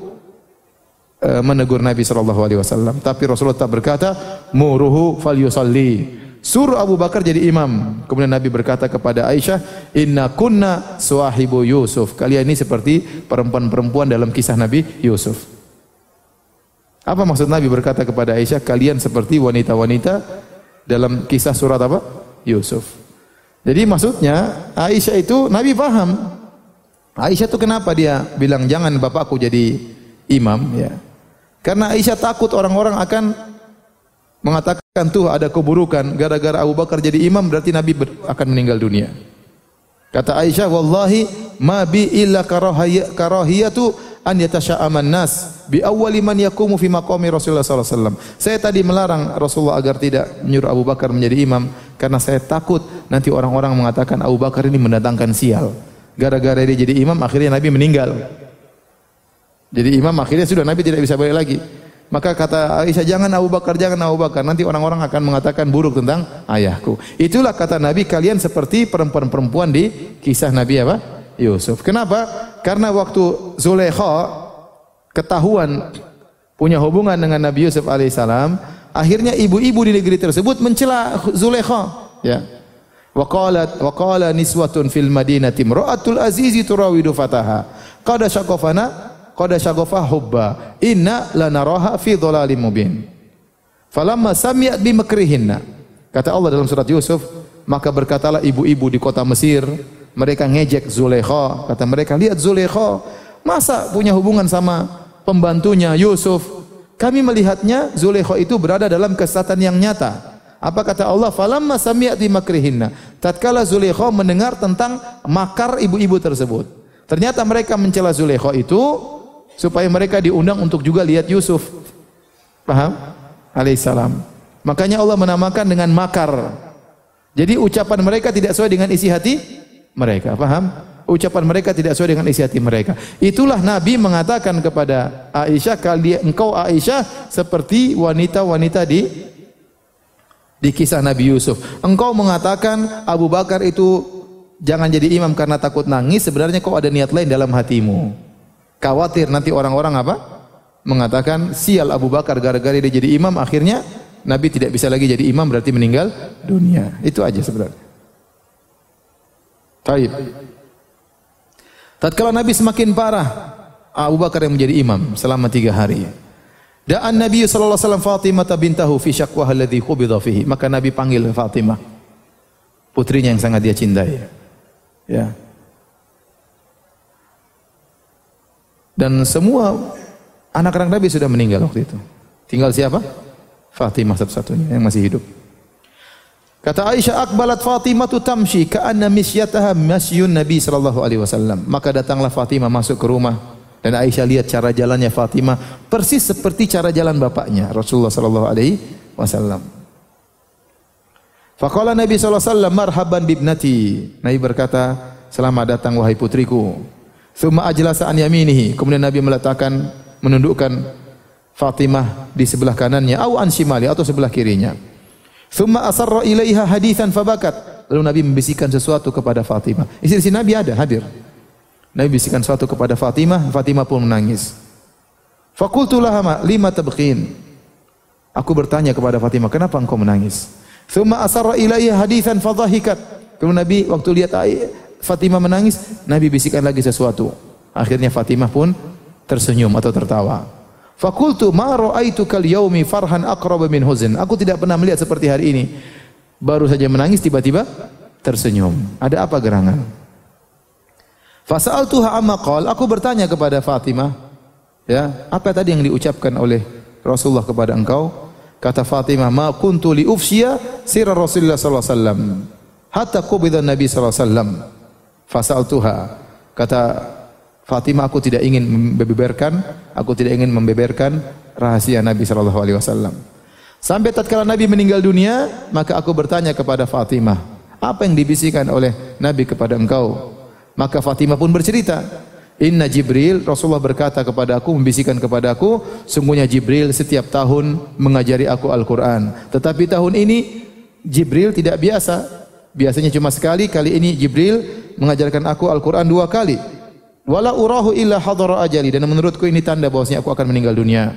menegur Nabi sallallahu alaihi wasallam, tapi Rasulullah tetap berkata, "Muruhu falyusalli." Suruh Abu Bakar jadi imam. Kemudian Nabi berkata kepada Aisyah, "Inna kunna suahibu Yusuf." Kalian ini seperti perempuan-perempuan dalam kisah Nabi Yusuf. Apa maksud Nabi berkata kepada Aisyah, kalian seperti wanita-wanita dalam kisah surat apa? Yusuf. Jadi maksudnya Aisyah itu Nabi paham. Aisyah itu kenapa dia bilang jangan bapakku jadi imam, ya? Karena Aisyah takut orang-orang akan mengatakan tuh ada keburukan gara-gara Abu Bakar jadi imam berarti Nabi akan meninggal dunia. Kata Aisyah, "Wallahi ma bi illa karahiyatu an yatasyaman nas bi awwali man yaqumu fi maqami Rasulullah sallallahu alaihi wasallam." Saya tadi melarang Rasulullah agar tidak menyuruh Abu Bakar menjadi imam karena saya takut nanti orang-orang mengatakan Abu Bakar ini mendatangkan sial. Gara-gara dia jadi imam akhirnya Nabi meninggal. Jadi imam akhirnya sudah Nabi tidak bisa balik lagi. Maka kata Aisyah, "Jangan Abu Bakar, jangan Abu Bakar. Nanti orang-orang akan mengatakan buruk tentang ayahku." Itulah kata Nabi, kalian seperti perempuan-perempuan di kisah Nabi apa? Yusuf. Kenapa? Karena waktu Zulaikha ketahuan punya hubungan dengan Nabi Yusuf alaihissalam, akhirnya ibu-ibu di negeri tersebut mencela Zulaikha, ya. Waqala niswatun fil madinati imra'atul azizi turawidu fataha. Qad syaqafana hubba inna lanaraha fi dhalalim mubin. Falamma sami'at bi makrihinna. Kata Allah dalam surat Yusuf, maka berkatalah ibu-ibu di kota Mesir, mereka ngejek Zulaikha, kata mereka, "Lihat Zulaikha, masa punya hubungan sama pembantunya Yusuf? Kami melihatnya Zulaikha itu berada dalam kesesatan yang nyata." Apa kata Allah? "Falamma sami'at bi makrihinna." Tatkala Zulaikha mendengar tentang makar ibu-ibu tersebut, Ternyata mereka mencela Zulaikha itu supaya mereka diundang untuk juga lihat Yusuf. Paham? Alaihissalam. Makanya Allah menamakan dengan makar. Jadi ucapan mereka tidak sesuai dengan isi hati mereka. Paham? Ucapan mereka tidak sesuai dengan isi hati mereka. Itulah Nabi mengatakan kepada Aisyah, kali engkau Aisyah seperti wanita-wanita di kisah Nabi Yusuf. Engkau mengatakan Abu Bakar itu jangan jadi imam karena takut nangis. Sebenarnya kau ada niat lain dalam hatimu. Khawatir nanti orang-orang apa? Mengatakan sial Abu Bakar gara-gara dia jadi imam akhirnya Nabi tidak bisa lagi jadi imam berarti meninggal dunia. Itu aja sebenarnya. Taib. Tatkala Nabi semakin parah, Abu Bakar yang menjadi imam selama 3 hari. Da'an Nabi sallallahu alaihi wasallam Fatimah bintahu fi syaqwaha alladhi khubidha fihi. Maka Nabi panggil Fatimah, putrinya yang sangat dia cintai. Ya. Dan semua anak-anak Nabi sudah meninggal waktu itu. Tinggal siapa? Fatimah satu-satunya yang masih hidup. Kata Aisyah, akbalat Fatimah tu tamshi ka'anna misyataha masyun Nabi sallallahu alaihi wasallam. Maka datanglah Fatimah masuk ke rumah dan Aisyah lihat cara jalannya Fatimah persis seperti cara jalan bapaknya Rasulullah sallallahu alaihi wasallam. Faqala Nabi sallallahu alaihi wasallam marhaban bibnati. Nabi berkata, selamat datang wahai putriku. Tsumma ajlasa an yaminihi. Kemudian Nabi meletakkan menundukkan Fatimah di sebelah kanannya, au an shimali atau sebelah kirinya. Tsumma asarra ilaiha haditsan fabakat. Lalu Nabi membisikkan sesuatu kepada Fatimah. Istri Nabi ada hadir. Nabi bisikkan sesuatu kepada Fatimah, Fatimah pun menangis. Faqultu laha lima tabqin. Aku bertanya kepada Fatimah, kenapa engkau menangis? Tsumma asarra ilaiha haditsan fadhahikat. Kemudian Nabi waktu lihat Fatimah menangis, Nabi bisikkan lagi sesuatu. Akhirnya Fatimah pun tersenyum atau tertawa. Faqultu ma ra'aitukal yaumi farhan aqrab min huzn. Aku tidak pernah melihat seperti hari ini. Baru saja menangis tiba-tiba tersenyum. Ada apa gerangan? Fasa'altuha amma qal. Aku bertanya kepada Fatimah, ya, apa tadi yang diucapkan oleh Rasulullah kepada engkau? Kata Fatimah, ma kuntu li ufshiya sirra Rasulullah sallallahu alaihi wasallam hatta qubida Nabi sallallahu alaihi wasallam. Fasa'altuha. Kata Fatimah, aku tidak ingin membeberkan, rahasia Nabi sallallahu alaihi wasallam. Sampai tatkala Nabi meninggal dunia, maka aku bertanya kepada Fatimah, apa yang dibisikkan oleh Nabi kepada engkau? Maka Fatimah pun bercerita, inna Jibril, Rasulullah berkata kepada aku, membisikkan kepada aku, sungguhnya Jibril setiap tahun mengajari aku Al-Qur'an. Tetapi tahun ini Jibril tidak biasa. Biasanya cuma sekali, kali ini Jibril mengajarkan aku Al-Qur'an 2 kali. Wala urahu illa hadara ajali, dan menurutku ini tanda bahwasanya aku akan meninggal dunia.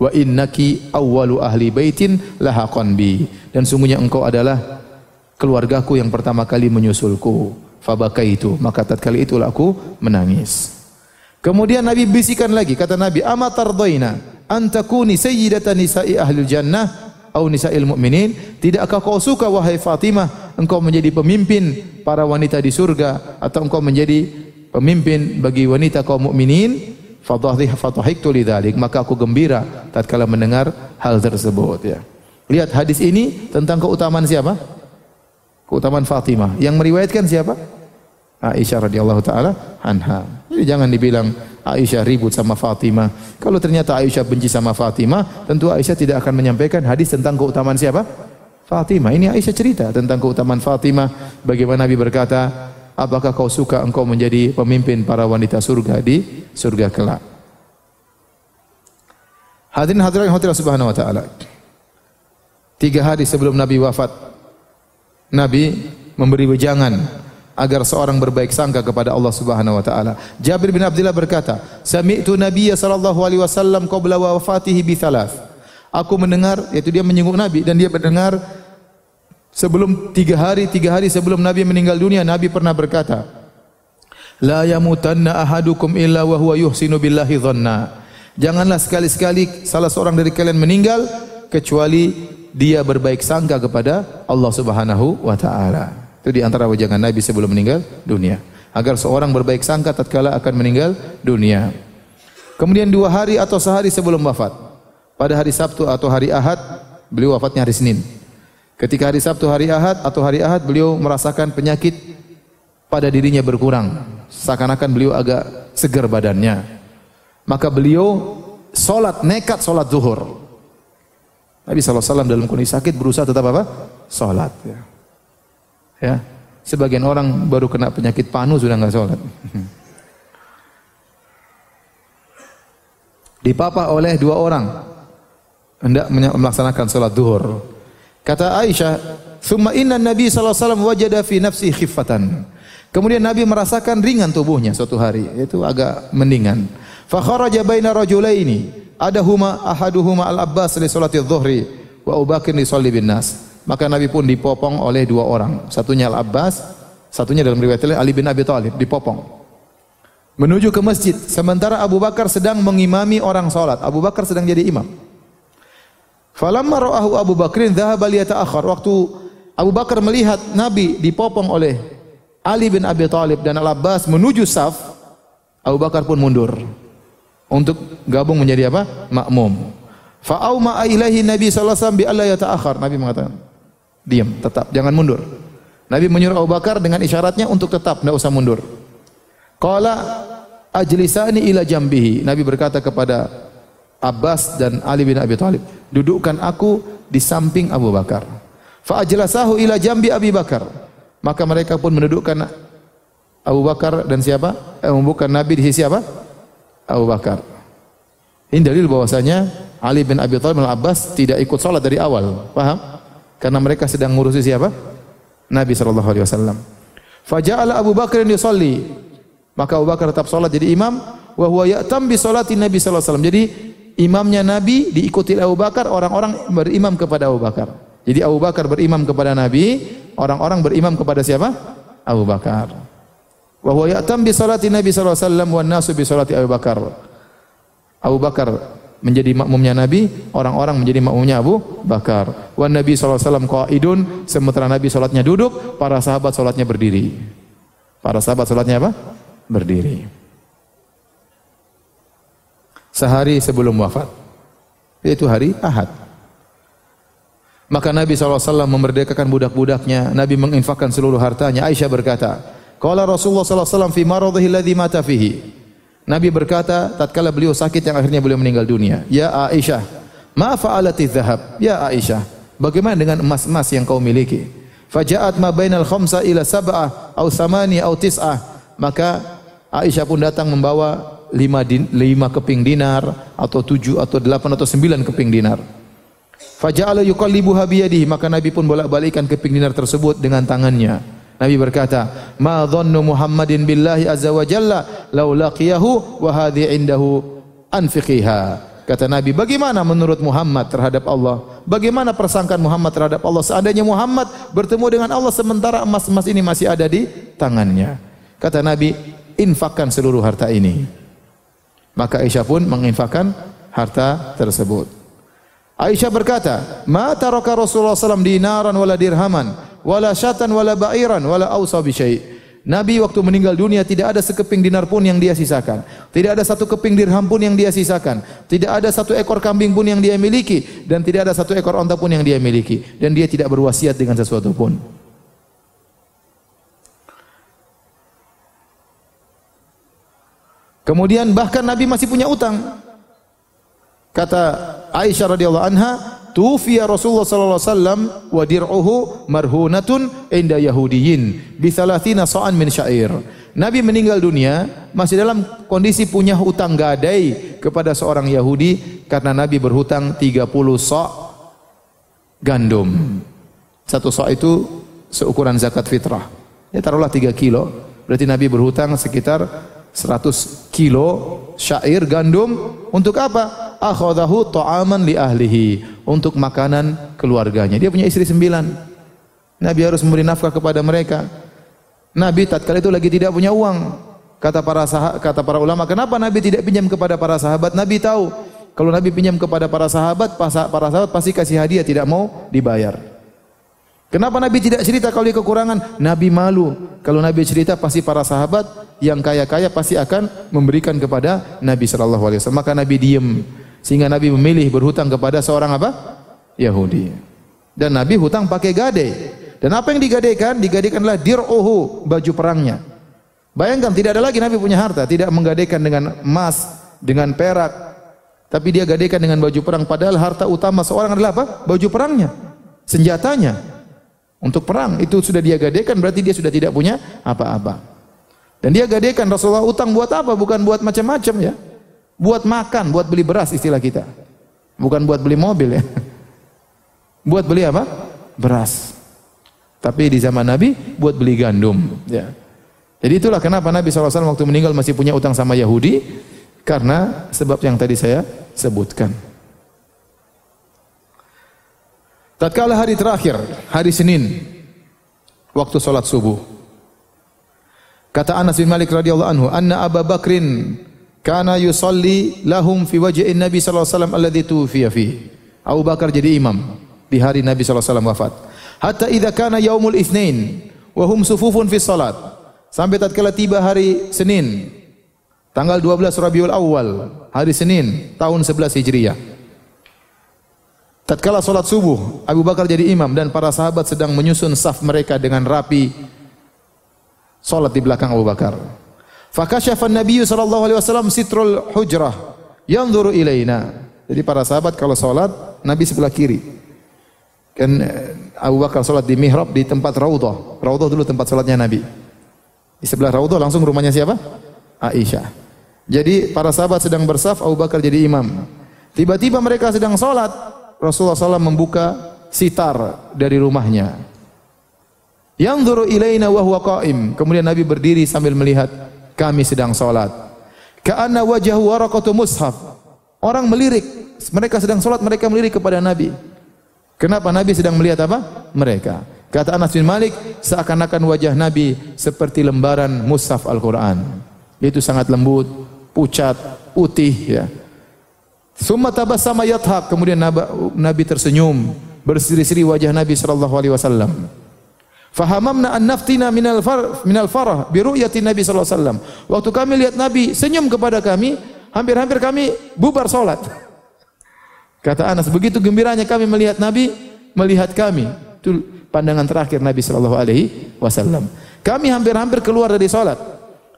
Wa innaki awwalu ahli baitin lahaqan bi, dan sungguhnya engkau adalah keluargaku yang pertama kali menyusulku. Fabakaitu, maka tatkala itulah aku menangis. Kemudian Nabi bisikan lagi, kata Nabi, amatardhaina an takuni sayyidatan nisa'i ahli jannah au nisa'il mu'minin. Tidakkah kau suka wahai Fatimah engkau menjadi pemimpin para wanita di surga, atau engkau menjadi pemimpin bagi wanita kaum mukminin? Fadhahiktu lidzalik, maka aku gembira tatkala mendengar hal tersebut, ya. Lihat hadis ini tentang keutamaan siapa? Keutamaan Fatimah. Yang meriwayatkan siapa? Aisyah radhiyallahu taala anha. Jadi jangan dibilang Aisyah ribut sama Fatimah. Kalau ternyata Aisyah benci sama Fatimah, tentu Aisyah tidak akan menyampaikan hadis tentang keutamaan siapa? Fatimah. Ini Aisyah cerita tentang keutamaan Fatimah, bagaimana Nabi berkata, apakah kau suka engkau menjadi pemimpin para wanita surga di surga kelak? Hadirin hadirat yang dirahmati Allah Subhanahu wa taala. 3 hari sebelum Nabi wafat, Nabi memberi wejangan agar seorang berbaik sangka kepada Allah Subhanahu wa taala. Jibril bin Abdillah berkata, "Sami'tu Nabiyya sallallahu alaihi wasallam qabla wafatihi bi thalath." Aku mendengar, yaitu dia menyinggung Nabi, dan dia mendengar sebelum 3 hari sebelum Nabi meninggal dunia, Nabi pernah berkata, la yamutanna ahadukum illa wa huwa yuhsinu billahi dhanna. Janganlah sekali-sekali salah seorang dari kalian meninggal kecuali dia berbaik sangka kepada Allah Subhanahu wa taala. Itu di antara wejangan Nabi sebelum meninggal dunia, agar seorang berbaik sangka tatkala akan meninggal dunia. Kemudian 2 hari atau sehari sebelum wafat, pada hari Sabtu atau hari Ahad, beliau wafatnya hari Senin. Ketika hari Sabtu hari Ahad atau hari Ahad, beliau merasakan penyakit pada dirinya berkurang, seakan-akan beliau agak segar badannya. Maka beliau salat nekat salat zuhur. Nabi SAW dalam kondisi sakit berusaha tetap apa? Salat. Ya. Sebagian orang baru kena penyakit panu sudah enggak salat. Dipapa oleh dua orang hendak melaksanakan salat zuhur. Kata Aisyah, "Tsumma inna Nabi sallallahu alaihi wasallam wajada fi nafsi khiffatan." Kemudian Nabi merasakan ringan tubuhnya suatu hari, itu agak mendingan. Fa kharaja baina rajulaini, adahuma ahaduhuma al-Abbas li salati adh-dhuhri wa Abu Bakar li salli bin nas. Maka Nabi pun dipopong oleh dua orang. Satunya Al-Abbas, satunya dalam riwayat Ali bin Abi Thalib dipopong menuju ke masjid, sementara Abu Bakar sedang mengimami orang salat. Abu Bakar sedang jadi imam. Falamma ra'ahu Abu Bakrin dhahaba liyata'akhkhar. Waktu Abu Bakar melihat Nabi dipopong oleh Ali bin Abi Thalib dan Al-Abbas menuju saf, Abu Bakar pun mundur untuk gabung menjadi apa? Makmum. Fa auma ilaihi Nabi sallallahu alaihi wasallam bi alla yata'akhkhar. Nabi mengatakan, "Diam, tetap jangan mundur." Nabi menyuruh Abu Bakar dengan isyaratnya untuk tetap, tidak usah mundur. Qala ajlisani ila jambihi. Nabi berkata kepada Abbas dan Ali bin Abi Thalib, "Dudukkan aku di samping Abu Bakar." Fa ajlasahu ila jambi Abi Bakar. Maka mereka pun mendudukkan Abu Bakar dan siapa? Bukan Nabi di sisi apa? Abu Bakar. Ini dalil bahwasanya Ali bin Abi Thalib dan Abbas tidak ikut salat dari awal. Paham? Karena mereka sedang ngurusi siapa? Nabi sallallahu alaihi wasallam. Fa ja'ala Abu Bakar yusalli. Maka Abu Bakar tetap salat jadi imam, wa huwa ya'tam bi salati Nabi sallallahu alaihi wasallam. Jadi imamnya Nabi diikuti Abu Bakar, orang-orang berimam kepada Abu Bakar. Jadi Abu Bakar berimam kepada Nabi, orang-orang berimam kepada siapa? Abu Bakar. Wa huwa ya'tam bi salati Nabi sallallahu alaihi wasallam wan nasu bi salati Abu Bakar. Abu Bakar menjadi makmumnya Nabi, orang-orang menjadi makmumnya Abu Bakar. Wa Nabi sallallahu alaihi wasallam qa'idun, sementara Nabi salatnya duduk, para sahabat salatnya berdiri. Para sahabat salatnya apa? Berdiri. Sehari sebelum wafat, yaitu hari Ahad. Maka Nabi SAW memerdekakan budak-budaknya, Nabi menginfakkan seluruh hartanya. Aisyah berkata, "Qala Rasulullah SAW fi maradhihi alladhi mata fihi." Nabi berkata tatkala beliau sakit yang akhirnya beliau meninggal dunia, "Ya Aisyah, ma fa'alati dhahab?" Ya Aisyah, bagaimana dengan emas-emas yang kau miliki? "Faja'at ma bainal khamsa ila sab'ah aw samani aw tis'ah." Maka Aisyah pun datang membawa 5 keping dinar atau 7 atau 8 atau 9 keping dinar. Faja'ala yuqallibuha biyadihi, maka Nabi pun bolak-balikan keping dinar tersebut dengan tangannya. Nabi berkata, "Ma dhannu Muhammadin billahi azza wa jalla law laqiyahu wa hadhi indahu anfiqiha." Kata Nabi, bagaimana menurut Muhammad terhadap Allah? Bagaimana persangkaan Muhammad terhadap Allah seandainya Muhammad bertemu dengan Allah sementara emas-emas ini masih ada di tangannya? Kata Nabi, infakkan seluruh harta ini. Maka Aisyah pun menginfakkan harta tersebut. Aisyah berkata, "Ma taraka Rasulullah SAW dinaran wala dirhaman, wala syatan wala ba'iran, wala awsa bisyai." Nabi waktu meninggal dunia tidak ada sekeping dinar pun yang dia sisakan. Tidak ada satu keping dirham pun yang dia sisakan. Tidak ada satu ekor kambing pun yang dia miliki. Dan tidak ada satu ekor onta pun yang dia miliki. Dan dia tidak berwasiat dengan sesuatu pun. Kemudian bahkan Nabi masih punya utang. Kata Aisyah radhiyallahu anha, "Tufiya Rasulullah sallallahu alaihi wasallam wa dir'uhu marhunatun inda Yahudiyin bi 30 sa'an min syair." Nabi meninggal dunia masih dalam kondisi punya hutang gadai kepada seorang Yahudi karena Nabi berhutang 30 sa' gandum. Satu sa' itu seukuran zakat fitrah. Ya taruhlah 3 kilo. Berarti Nabi berhutang sekitar 100 kilo syair gandum. Untuk apa? Akhadahu ta'aman li ahlihi, untuk makanan keluarganya. Dia punya istri 9. Nabi harus memberi nafkah kepada mereka. Nabi tatkala itu lagi tidak punya uang. Kata para ulama, kenapa Nabi tidak pinjam kepada para sahabat? Nabi tahu kalau Nabi pinjam kepada para sahabat pasti kasih hadiah, tidak mau dibayar. Kenapa Nabi tidak cerita kalau dia kekurangan? Nabi malu. Kalau Nabi cerita pasti para sahabat yang kaya-kaya pasti akan memberikan kepada Nabi sallallahu alaihi wasallam. Maka Nabi diam sehingga Nabi memilih berhutang kepada seorang apa? Yahudi. Dan Nabi hutang pakai gadai. Dan apa yang digadaikan? Digadaikanlah dir'uhu, baju perangnya. Bayangkan, tidak ada lagi Nabi punya harta, tidak menggadaikan dengan emas, dengan perak, tapi dia gadaikan dengan baju perang. Padahal harta utama seorang adalah apa? Baju perangnya, senjatanya untuk perang. Itu sudah dia gadaikan, berarti dia sudah tidak punya apa-apa. Dan dia gadaikan. Rasulullah utang buat apa? Bukan buat macam-macam ya. Buat makan, buat beli beras istilah kita. Bukan buat beli mobil ya. Buat beli apa? Beras. Tapi di zaman Nabi buat beli gandum ya. Jadi itulah kenapa Nabi SAW waktu meninggal masih punya utang sama Yahudi, karena sebab yang tadi saya sebutkan. Tatkala hari terakhir, hari Senin, waktu salat subuh. Kata Anas bin Malik radhiyallahu anhu, "Anna Abu Bakrin kana yusalli lahum fi wajhin Nabi sallallahu alaihi wasallam alladzi tufiya fi." Abu Bakar jadi imam di hari Nabi sallallahu alaihi wasallam wafat. "Hatta idza kana yaumul Itsnain wa hum sufufun fi salat." Sampai tatkala tiba hari Senin, tanggal 12 Rabiul Awal, hari Senin, tahun 11 Hijriah. Tatkala solat subuh, Abu Bakar jadi imam dan para sahabat sedang menyusun saf mereka dengan rapi. Solat di belakang Abu Bakar. Fakashafan Nabiyyu sallallahu alaihi wasallam sitrul hujrah yanzuru ilaina. Jadi para sahabat kalau solat, Nabi sebelah kiri. Kan Abu Bakar solat di mihrab di tempat Raudhah. Raudhah dulu tempat solatnya Nabi. Di sebelah Raudhah langsung rumahnya siapa? Aisyah. Jadi para sahabat sedang bersaf, Abu Bakar jadi imam. Tiba-tiba mereka sedang solat, Rasulullah SAW membuka sitar dari rumahnya. Yanzuru ilaina wa huwa qaim. Kemudian Nabi berdiri sambil melihat kami sedang solat. Ka'anna wajhahu waraqatu mushaf. Orang melirik, mereka sedang solat, mereka melirik kepada Nabi. Kenapa? Nabi sedang melihat apa? Mereka. Kata Anas bin Malik, seakan-akan wajah Nabi seperti lembaran mushaf Al-Quran. Itu sangat lembut, pucat, putih ya. Summa tabassama yathak, kemudian Nabi tersenyum, berseri-seri wajah Nabi sallallahu alaihi wasallam. Fahamamna an naftina minal farah bi ru'yati Nabi sallallahu alaihi wasallam. Waktu kami lihat Nabi senyum kepada kami, hampir-hampir kami bubar salat. Kata Anas, begitu gembiranya kami melihat Nabi melihat kami. Itu pandangan terakhir Nabi sallallahu alaihi wasallam. Kami hampir-hampir keluar dari salat.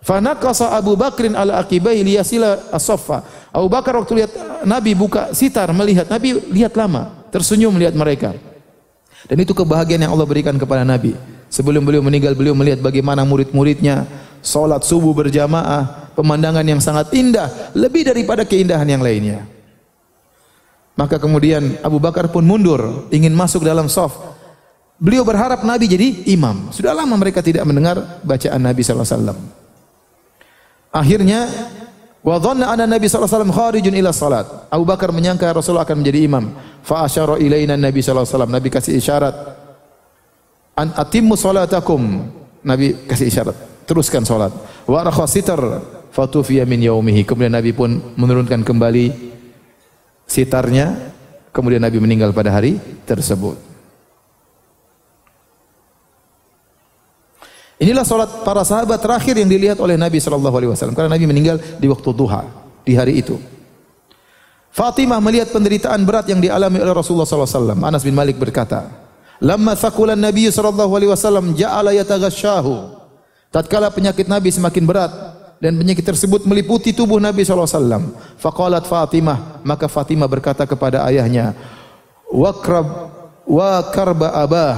Fanaqasa Abu Bakrin al-aqibai liyasila as-saffa. Abu Bakar waktu lihat Nabi buka sitar melihat Nabi, lihat lama, tersenyum melihat mereka. Dan itu kebahagiaan yang Allah berikan kepada Nabi. Sebelum beliau meninggal, beliau melihat bagaimana murid-muridnya salat subuh berjamaah, pemandangan yang sangat indah, lebih daripada keindahan yang lainnya. Maka kemudian Abu Bakar pun mundur, ingin masuk dalam shaf. Beliau berharap Nabi jadi imam. Sudah lama mereka tidak mendengar bacaan Nabi sallallahu alaihi wasallam. Akhirnya wa dhanna anna Nabi sallallahu alaihi wasallam kharijun ila salat. Abu Bakar menyangka Rasulullah akan menjadi imam. Fa asyara ilaina Nabi sallallahu alaihi wasallam. Nabi kasih isyarat. An atimmu salatakum. Nabi kasih isyarat, teruskan salat. Wa rakha sitar fatufiya min yaumihi. Kemudian Nabi pun menurunkan kembali sitarnya. Kemudian Nabi meninggal pada hari tersebut. Inilah salat para sahabat terakhir yang dilihat oleh Nabi sallallahu alaihi wasallam, karena Nabi meninggal di waktu duha di hari itu. Fatimah melihat penderitaan berat yang dialami oleh Rasulullah sallallahu alaihi wasallam. Anas bin Malik berkata, "Lamma thaqulan Nabi sallallahu alaihi wasallam ja'ala yataghashahu." Tatkala penyakit Nabi semakin berat dan penyakit tersebut meliputi tubuh Nabi sallallahu alaihi wasallam, faqalat Fatimah, maka Fatimah berkata kepada ayahnya, "Wa karba abah."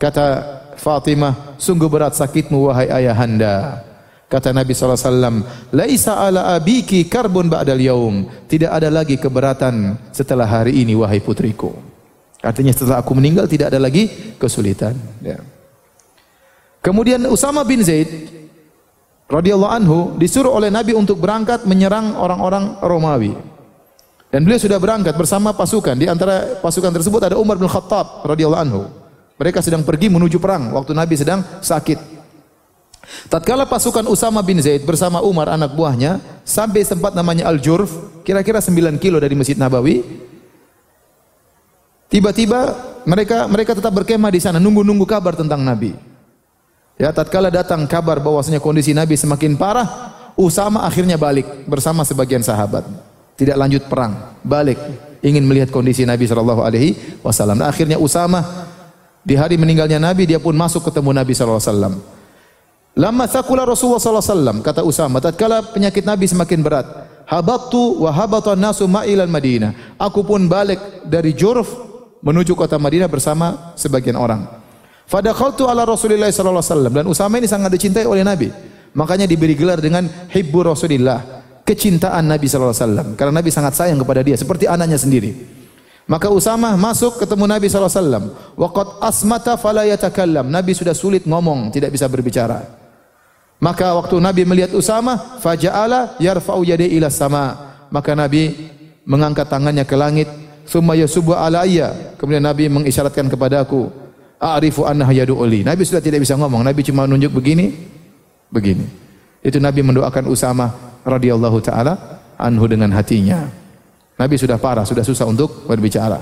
Kata Fatimah, sungguh berat sakitmu wahai ayahanda. Kata Nabi sallallahu alaihi wasallam, "Laisa ala abiki karbun ba'dal yaum." Tidak ada lagi keberatan setelah hari ini wahai putriku. Artinya setelah aku meninggal tidak ada lagi kesulitan ya. Kemudian Usama bin Zaid radhiyallahu anhu disuruh oleh Nabi untuk berangkat menyerang orang-orang Romawi. Dan beliau sudah berangkat bersama pasukan. Di antara pasukan tersebut ada Umar bin Khattab radhiyallahu anhu. Mereka sedang pergi menuju perang waktu Nabi sedang sakit. Tatkala pasukan Usama bin Zaid bersama Umar anak buahnya sampai tempat namanya Al-Jurf, kira-kira 9 kilo dari Masjid Nabawi. Tiba-tiba mereka tetap berkemah di sana nunggu-nunggu kabar tentang Nabi. Ya, tatkala datang kabar bahwasanya kondisi Nabi semakin parah, Usama akhirnya balik bersama sebagian sahabat. Tidak lanjut perang, balik ingin melihat kondisi Nabi sallallahu alaihi wasallam. Akhirnya Usama Di hari meninggalnya Nabi, dia pun masuk ketemu Nabi SAW. Lama sakula Rasulullah SAW, kata Usama, tatkala penyakit Nabi semakin berat, habattu wa habatan nasu ma'ilan Madinah. Aku pun balik dari Jurf menuju kota Madinah bersama sebagian orang. Fadakhaltu ala Rasulillah sallallahu alaihi wasallam, dan Usama ini sangat dicintai oleh Nabi. Makanya diberi gelar dengan Hibbu Rasulillah, kecintaan Nabi sallallahu alaihi wasallam, karena Nabi sangat sayang kepada dia seperti anaknya sendiri. Maka Usama masuk ketemu Nabi sallallahu alaihi wasallam, waqad asmata fala yatakallam. Nabi sudah sulit ngomong, tidak bisa berbicara. Maka waktu Nabi melihat Usama, faja'ala yarfa'u yadayhi ila sama. Maka Nabi mengangkat tangannya ke langit, summa yasubu alayya. Kemudian Nabi mengisyaratkan kepadaku, a'rifu anna yadu'uli. Nabi sudah tidak bisa ngomong, Nabi cuma nunjuk begini, begini. Itu Nabi mendoakan Usama radhiyallahu taala anhu dengan hatinya. Nabi sudah parah, sudah susah untuk berbicara.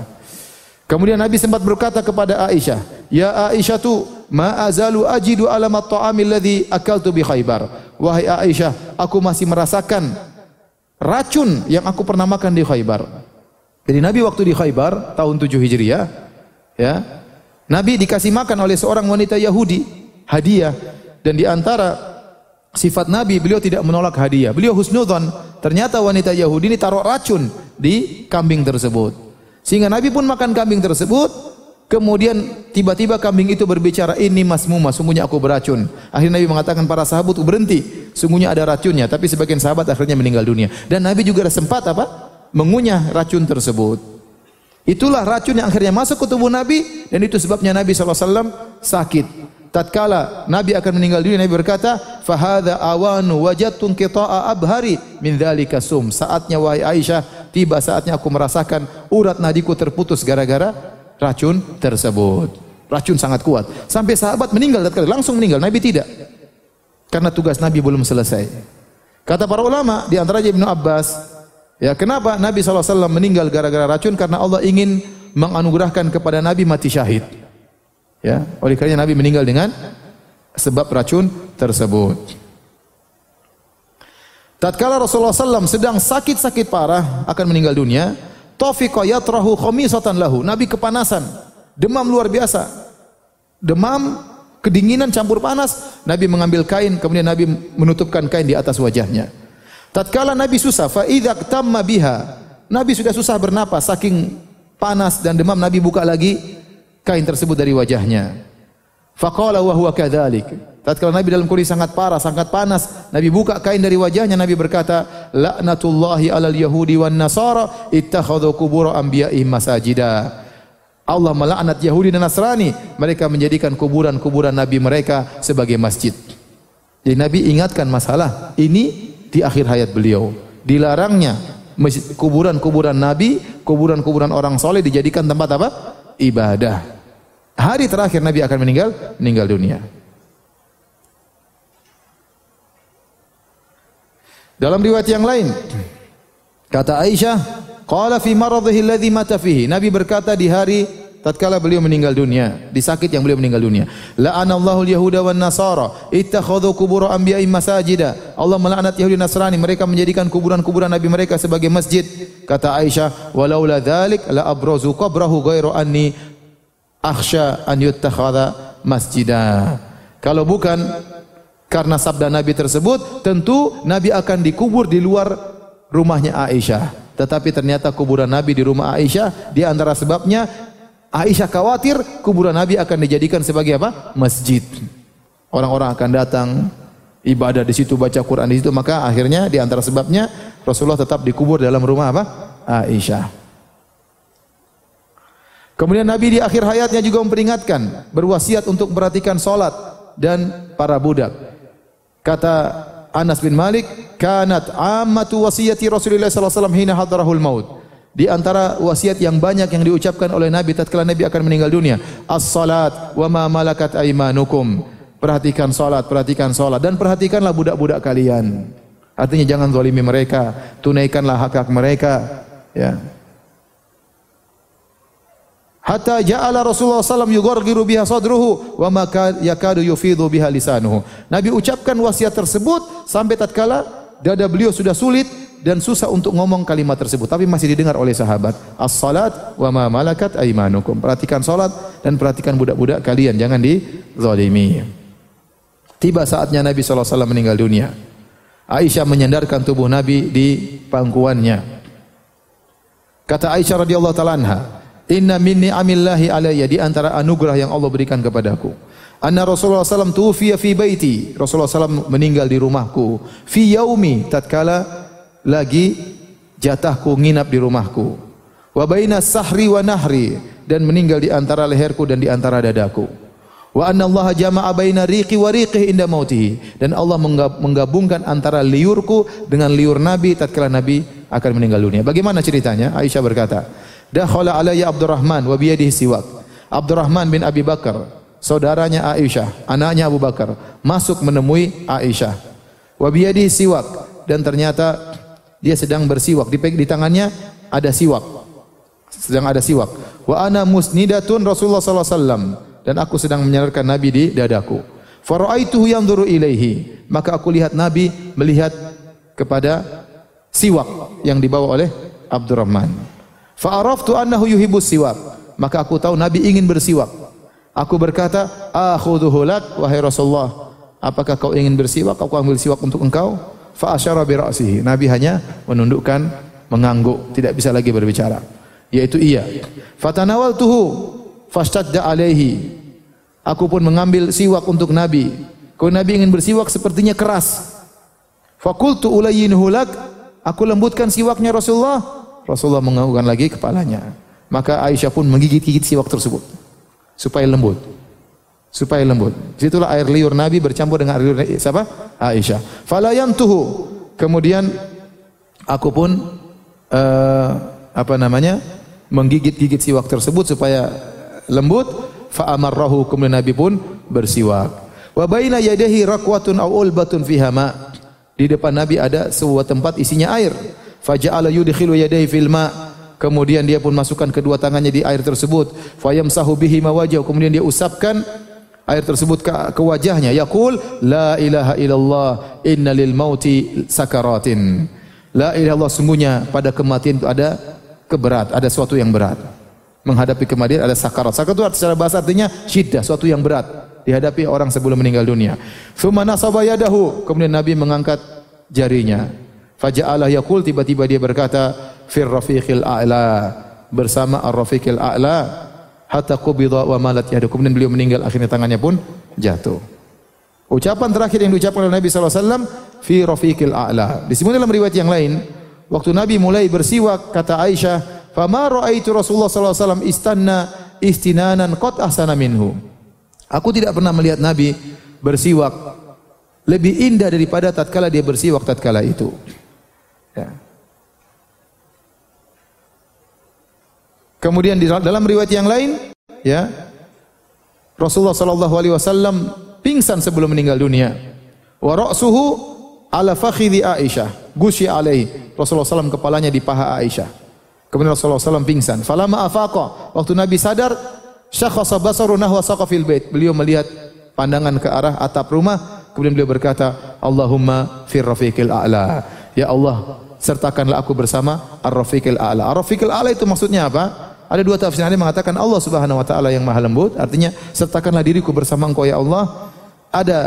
Kemudian Nabi sempat berkata kepada Aisyah, "Ya Aisyah tu, ma azalu ajidu alamat ta'amil ladzi akaltu bi Khaybar." Wahai Aisyah, aku masih merasakan racun yang aku pernah makan di Khaybar. Jadi Nabi waktu di Khaybar tahun 7 Hijriah, ya. Nabi dikasih makan oleh seorang wanita Yahudi hadiah, dan di antara sifat Nabi beliau tidak menolak hadiah. Beliau husnudzon, ternyata wanita Yahudi ini taruh racun di kambing tersebut. Sehingga Nabi pun makan kambing tersebut. Kemudian tiba-tiba kambing itu berbicara, ini masmumah, sungguhnya aku beracun. Akhirnya Nabi mengatakan para sahabat berhenti, sungguhnya ada racunnya. Tapi sebagian sahabat akhirnya meninggal dunia. Dan Nabi juga sempat apa? Mengunyah racun tersebut. Itulah racun yang akhirnya masuk ke tubuh Nabi, dan itu sebabnya Nabi SAW sakit. Tatkala Nabi akan meninggal dunia, Nabi berkata, "Fahadha awanu wajatun qita'a abhari min dzalika sum." Saatnya wahai Aisyah, tiba saatnya aku merasakan urat nadiku terputus gara-gara racun tersebut. Racun sangat kuat. Sampai sahabat meninggal, langsung meninggal. Nabi tidak. Karena tugas Nabi belum selesai. Kata para ulama, di antaranya Ibnu Abbas, ya, kenapa Nabi SAW meninggal gara-gara racun? Karena Allah ingin menganugerahkan kepada Nabi mati syahid. Ya, oleh karenanya Nabi meninggal dengan sebab racun tersebut. Tatkala Rasulullah SAW sedang sakit-sakit parah, akan meninggal dunia, tafiqa yatrahu khamisatan lahu. Nabi kepanasan, demam luar biasa. Demam, kedinginan campur panas. Nabi mengambil kain, kemudian Nabi menutupkan kain di atas wajahnya. Tatkala Nabi susah, fa idza tamma biha. Nabi sudah susah bernapas saking panas dan demam, Nabi buka lagi kain tersebut dari wajahnya. Faqala wa huwa kadzalik. Tatkala Nabi dalam kondisi sangat parah, sangat panas, Nabi buka kain dari wajahnya, Nabi berkata, "Laknatullahi 'alal yahudi wan nasara ittakhadhu qubur anbiya'ihim masajida." Allah melaknat Yahudi dan Nasrani, mereka menjadikan kuburan-kuburan nabi mereka sebagai masjid. Jadi Nabi ingatkan masalah ini di akhir hayat beliau. Dilarangnya kuburan-kuburan nabi, kuburan-kuburan orang soleh dijadikan tempat apa? Ibadah. Hari terakhir Nabi akan meninggal dunia. Dalam riwayat yang lain, kata Aisyah, qala fi maradhihi alladhi mata fihi. Nabi berkata di hari tatkala beliau meninggal dunia, di sakit yang beliau meninggal dunia, la'anallahu al-yahuda wan nasara ittakhadhu qubur anbiya'i masajida. Allah melaknat Yahudi dan Nasrani, mereka menjadikan kuburan-kuburan nabi mereka sebagai masjid. Kata Aisyah, walaula dzalik la abrazu qabrahu ghairu anni akhsha an yuttakhadha masjidah. Kalau bukan karena sabda Nabi tersebut, tentu Nabi akan dikubur di luar rumahnya Aisyah. Tetapi ternyata kuburan Nabi di rumah Aisyah, di antara sebabnya Aisyah khawatir kuburan Nabi akan dijadikan sebagai apa? Masjid. Orang-orang akan datang ibadah di situ, baca Quran di situ, maka akhirnya di antara sebabnya Rasulullah tetap dikubur dalam rumah apa? Aisyah. Kemudian Nabi di akhir hayatnya juga memperingatkan, berwasiat untuk perhatikan solat dan para budak. Kata Anas bin Malik, kanat ammatu wasiyati Rasulullah sallallahu alaihi wasallam hina hadarahul maut. Di antara wasiat yang banyak yang diucapkan oleh Nabi tatkala Nabi akan meninggal dunia, as-salat wa ma malakat aymanukum. Perhatikan solat, perhatikan solat, dan perhatikanlah budak-budak kalian. Artinya jangan zalimi mereka, tunaikanlah hak-hak mereka, ya. Hatta ja'ala Rasulullah sallallahu alaihi wasallam yughriru biha sadruhu wa ma yakadu yufidhu biha lisanuhu. Nabi ucapkan wasiat tersebut sampai tatkala dada beliau sudah sulit, dan susah untuk ngomong kalimat tersebut, tapi masih didengar oleh sahabat. As-salat wa ma malakat aimanukum. Perhatikan salat dan perhatikan budak-budak kalian, jangan dizalimi. Tiba saatnya Nabi sallallahu alaihi wasallam meninggal dunia. Aisyah menyandarkan tubuh Nabi di pangkuannya. Kata Aisyah radhiyallahu taala anha, "Inna minni amillahi alayya", di antara anugerah yang Allah berikan kepadaku, anna Rasulullah sallallahu alaihi wasallam tufiya fi baiti, Rasulullah sallallahu meninggal di rumahku, fi yaumi, tatkala lagi jatahku nginap di rumahku, wa baina sahri wa nahri, dan meninggal di antara leherku dan di antara dadaku, wa anna Allah jama'a baina riqi wa riqihi inda mautihi, dan Allah menggabungkan antara liurku dengan liur Nabi tatkala Nabi akan meninggal dunia. Bagaimana ceritanya? Aisyah berkata, dakhala alayya Abdurrahman wa biyadihi siwak. Abdurrahman bin Abi Bakar, saudaranya Aisyah, anaknya Abu Bakar, masuk menemui Aisyah. Wa biyadihi siwak, dan ternyata dia sedang bersiwak, di tangannya ada siwak. Sedang ada siwak. Wa ana musnidatun Rasulullah sallallahu alaihi wasallam, dan aku sedang menyandarkan Nabi di dadaku. Fa ra'aituhu yanzuru ilaihi, maka aku lihat Nabi melihat kepada siwak yang dibawa oleh Abdurrahman. Fa araftu annahu yuhibbus siwak, maka aku tahu Nabi ingin bersiwak. Aku berkata, akhudhuhu lak, wahai Rasulullah, apakah kau ingin bersiwak? Aku ambil siwak untuk engkau. Fa asyara bi ra'sihi. Nabi hanya menundukkan, mengangguk, tidak bisa lagi berbicara. Yaitu iya. Fatanawaltuhu fastadda alaihi. Aku pun mengambil siwak untuk Nabi. Kalau Nabi ingin bersiwak sepertinya keras. Faqultu ulayyinhu lak, aku lembutkan siwaknya Rasulullah. Rasulullah menganggukkan lagi kepalanya. Maka Aisyah pun menggigit-gigit siwak tersebut supaya lembut. Supaya lembut. Disitulah air liur Nabi bercampur dengan air liur siapa? Aisyah. Falayantuhu. Kemudian aku pun menggigit-gigit siwak tersebut supaya lembut. Fa'amarrahu, kemudian Nabi pun bersiwak. Wa baina yadihi raqwatun aw ulbatun fiha ma. Di depan Nabi ada sebuah tempat isinya air. Faja'ala yudkhilu yadihi fil ma. Kemudian dia pun masukkan kedua tangannya di air tersebut. Fayamsahu bihi mawajah. Kemudian dia usapkan air tersebut ke wajahnya. Yaqul, la ilaha illallah, inna lil mauti sakaratin. La ilaha illallah, sungguhnya pada kematian itu ada keberat, ada sesuatu yang berat. Menghadapi kematian ada sakarat. Sakarat itu secara bahasa artinya syiddah, sesuatu yang berat dihadapi orang sebelum meninggal dunia. Tsumma nasaba yadahu. Kemudian Nabi mengangkat jarinya. Faja'alah yaqul, tiba-tiba dia berkata, fir rafiqil a'la, bersama ar-rafiqil a'la, hatta qubida wa malat yadu. Kemudian beliau meninggal, akhirnya tangannya pun jatuh. Ucapan terakhir yang diucapkan oleh Nabi sallallahu alaihi wasallam, fi rafiqil a'la. Disebutkan dalam riwayat yang lain, waktu Nabi mulai bersiwak, kata Aisyah, fa ma ra'aitu Rasulullah sallallahu alaihi wasallam istanna istinanan qad ahsana minhu. Aku tidak pernah melihat Nabi bersiwak lebih indah daripada tatkala dia bersiwak tatkala itu. Ya. Kemudian dalam riwayat yang lain, ya, Rasulullah sallallahu alaihi wasallam pingsan sebelum meninggal dunia. Wa ra'suhu ala fakhidhi Aisyah, gushi alaihi. Rasulullah sallallahu kepalanya di paha Aisyah. Kemudian Rasulullah sallallahu pingsan. Falamma afaqa, waktu Nabi sadar, syakhasa basaru nahwa saqafil bait. Beliau melihat pandangan ke arah atap rumah, kemudian beliau berkata, Allahumma fir rafiqil a'la. Ya Allah, sertakanlah aku bersama ar-rafiqil a'la. Ar-rafiqil a'la itu maksudnya apa? Ada dua tafsir yang mengatakan Allah Subhanahu wa taala yang Maha Lembut, artinya sertakanlah diriku bersama Engkau ya Allah. Ada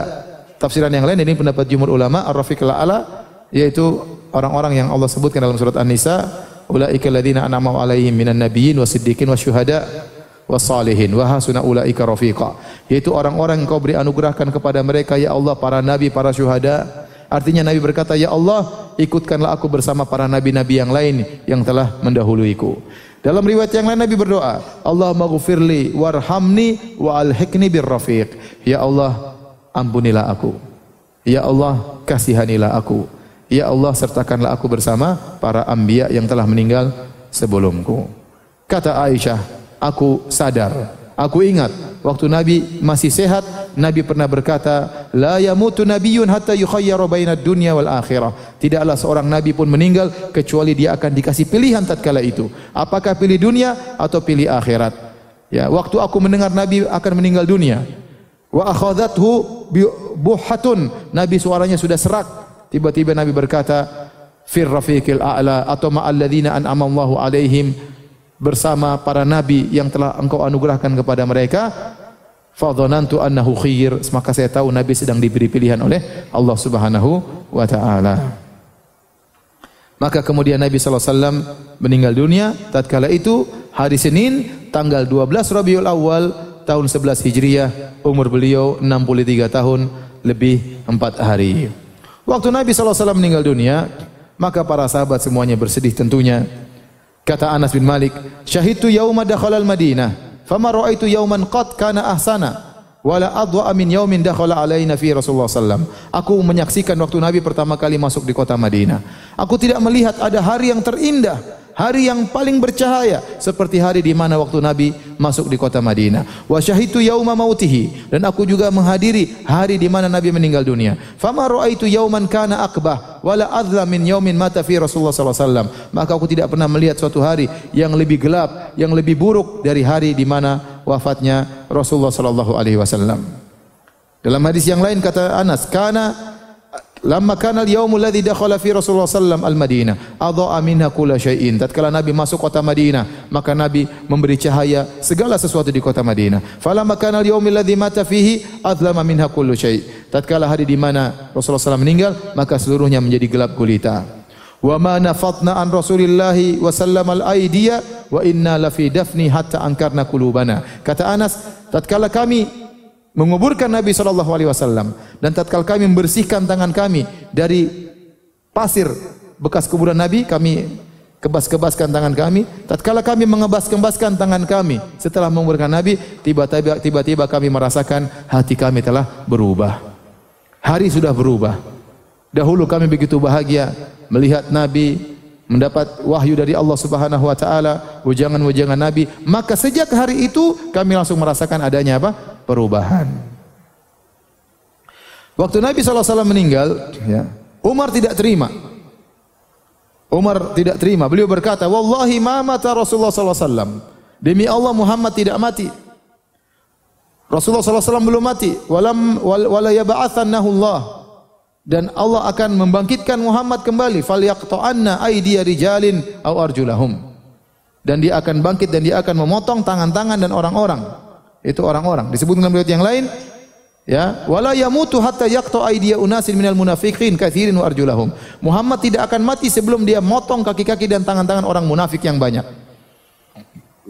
tafsiran yang lain, ini pendapat jumhur ulama, ar-rafiqul a'la yaitu orang-orang yang Allah sebutkan dalam surat An-Nisa, ulaika alladziina an'ama 'alaihim minan nabiyyin wasiddiqin wasyuhada' wassalihin wa hasuna ulaika rafiqa. Yaitu orang-orang yang Engkau beri anugerahkan kepada mereka ya Allah, para nabi, para syuhada. Artinya Nabi berkata, ya Allah, ikutkanlah aku bersama para nabi-nabi yang lain yang telah mendahuluiku. Dalam riwayat yang lain Nabi berdoa, Allahumma ghufirli warhamni wa alhiqni birrafiq. Ya Allah, ampunilah aku. Ya Allah, kasihanilah aku. Ya Allah, sertakanlah aku bersama para anbiya yang telah meninggal sebelumku. Kata Aisyah, aku sadar. Aku ingat waktu Nabi masih sehat, Nabi pernah berkata, la yamutu nabiyyun hatta yukhayyaru bainad dunya wal akhirah. Tidaklah seorang nabi pun meninggal kecuali dia akan dikasih pilihan tatkala itu. Apakah pilih dunia atau pilih akhirat? Ya, waktu aku mendengar Nabi akan meninggal dunia, wa akhadhathu buhatun, Nabi suaranya sudah serak. Tiba-tiba Nabi berkata, fir rafiqil a'la atau ma'alladzina an'amallahu alaihim, bersama para nabi yang telah engkau anugerahkan kepada mereka. Fadhanantu annahu khiyr, maka saya tahu nabi sedang diberi pilihan oleh Allah Subhanahu wa taala. Maka kemudian Nabi sallallahu alaihi wasallam meninggal dunia tatkala itu hari Senin tanggal 12 Rabiul Awal tahun 11 Hijriah, umur beliau 63 tahun lebih 4 hari. Waktu Nabi sallallahu alaihi wasallam meninggal dunia, maka para sahabat semuanya bersedih tentunya. Kata Anas bin Malik, syahidtu yauma dakhalal Madinah, fama ra'aitu yauman qad kana ahsana wala adwa min yaumin dakhala alaina fi Rasulullah sallam. Aku menyaksikan waktu Nabi pertama kali masuk di kota Madinah. Aku tidak melihat ada hari yang terindah, hari yang paling bercahaya seperti hari di mana waktu Nabi masuk di kota Madinah. Wa syahidtu yauma mautihi, dan aku juga menghadiri hari di mana Nabi meninggal dunia. Fama ra'aitu yauman kana akbah wala adla min yaumin mata fi Rasulullah sallallahu alaihi wasallam. Maka aku tidak pernah melihat suatu hari yang lebih gelap, yang lebih buruk dari hari di mana wafatnya Rasulullah sallallahu alaihi wasallam. Dalam hadis yang lain kata Anas, kana lamma kana al-yaumul ladzi dakhala fi Rasulullah sallallahu alaihi wasallam al-Madinah adha'a minha kullu syai'in. Tatkala Nabi masuk kota Madinah, maka Nabi memberi cahaya segala sesuatu di kota Madinah. Falamma kana al-yaumul ladzi mata fihi adlama minha kullu syai'. Tatkala hari di mana Rasulullah SAW meninggal, maka seluruhnya menjadi gelap gulita. Wa ma nafatna an Rasulillahi wa sallamal aidiya wa inna la fi dafni hatta angkarna qulubana. Kata Anas, tatkala kami menguburkan Nabi SAW dan tatkala kami membersihkan tangan kami dari pasir bekas kuburan Nabi, kami kebas-kebaskan tangan kami. Tatkala kami mengebas-kebaskan tangan kami setelah menguburkan Nabi, tiba-tiba kami merasakan hati kami telah berubah. Hari sudah berubah. Dahulu kami begitu bahagia melihat Nabi, mendapat wahyu dari Allah Subhanahu wa taala, ujangan-ujangan Nabi. Maka sejak hari itu kami langsung merasakan adanya apa? Perubahan. Waktu Nabi sallallahu alaihi wasallam meninggal, Umar tidak terima. Beliau berkata, "Wallahi ma mata Rasulullah sallallahu alaihi wasallam." Demi Allah Muhammad tidak mati. Rasulullah sallallahu alaihi wasallam belum mati. Wala yab'atsannahu Allah. Dan Allah akan membangkitkan Muhammad kembali. Falyaqta'anna aydiya rijalin aw arjulahum. Dan dia akan bangkit dan dia akan memotong tangan-tangan dan orang-orang. Itu orang-orang. Disebutkan dalam riwayat yang lain, ya, wala yamutu hatta yaqta aydiya unasin minal munafiqin katsirin wa arjulahum. Muhammad tidak akan mati sebelum dia motong kaki-kaki dan tangan-tangan orang munafik yang banyak.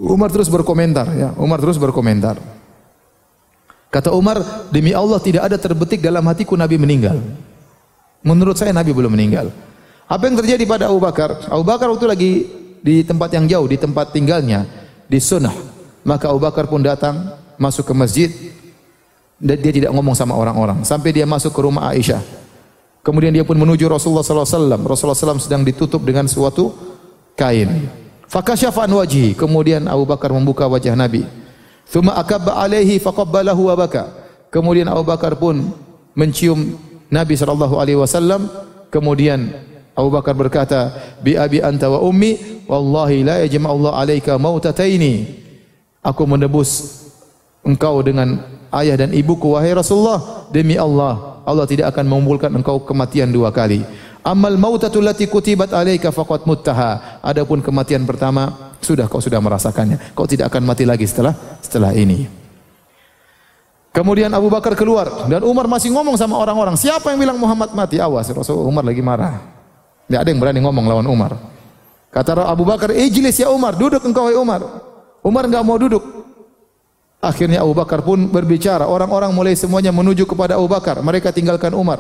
Umar terus berkomentar. Kata Umar, demi Allah tidak ada terbetik dalam hatiku Nabi meninggal. Menurut saya Nabi belum meninggal. Apa yang terjadi pada Abu Bakar? Abu Bakar waktu lagi di tempat yang jauh, di tempat tinggalnya, di Sunnah. Maka Abu Bakar pun datang, masuk ke masjid. Dan dia tidak ngomong sama orang-orang. Sampai dia masuk ke rumah Aisyah. Kemudian dia pun menuju Rasulullah sallallahu alaihi wasallam. Rasulullah sallallahu alaihi wasallam sedang ditutup dengan suatu kain. Fakasyafa an wajhi. Kemudian Abu Bakar membuka wajah Nabi. Tsumma akabba alaihi faqabbalahu wa baka. Kemudian Abu Bakar pun mencium Nabi sallallahu alaihi wasallam. Kemudian Abu Bakar berkata, "Bi abi anta wa ummi, wallahi la yajma'u Allah alayka mautataini." Aku menebus engkau dengan ayah dan ibuku wahai Rasulullah. Demi Allah, Allah tidak akan mengumpulkan engkau kematian dua kali. Amal mautatul lati kutibat alaika faqad muttaha. Adapun kematian pertama kau sudah merasakannya. Kau tidak akan mati lagi setelah ini. Kemudian Abu Bakar keluar dan Umar masih ngomong sama orang-orang. Siapa yang bilang Muhammad mati? Awas, Rasul Umar lagi marah. Tidak ada yang berani ngomong lawan Umar. Kata Abu Bakar, "Ijlis ya Umar, duduk engkau wahai Umar." Umar enggak mau duduk. Akhirnya Abu Bakar pun berbicara. Orang-orang mulai semuanya menuju kepada Abu Bakar. Mereka tinggalkan Umar.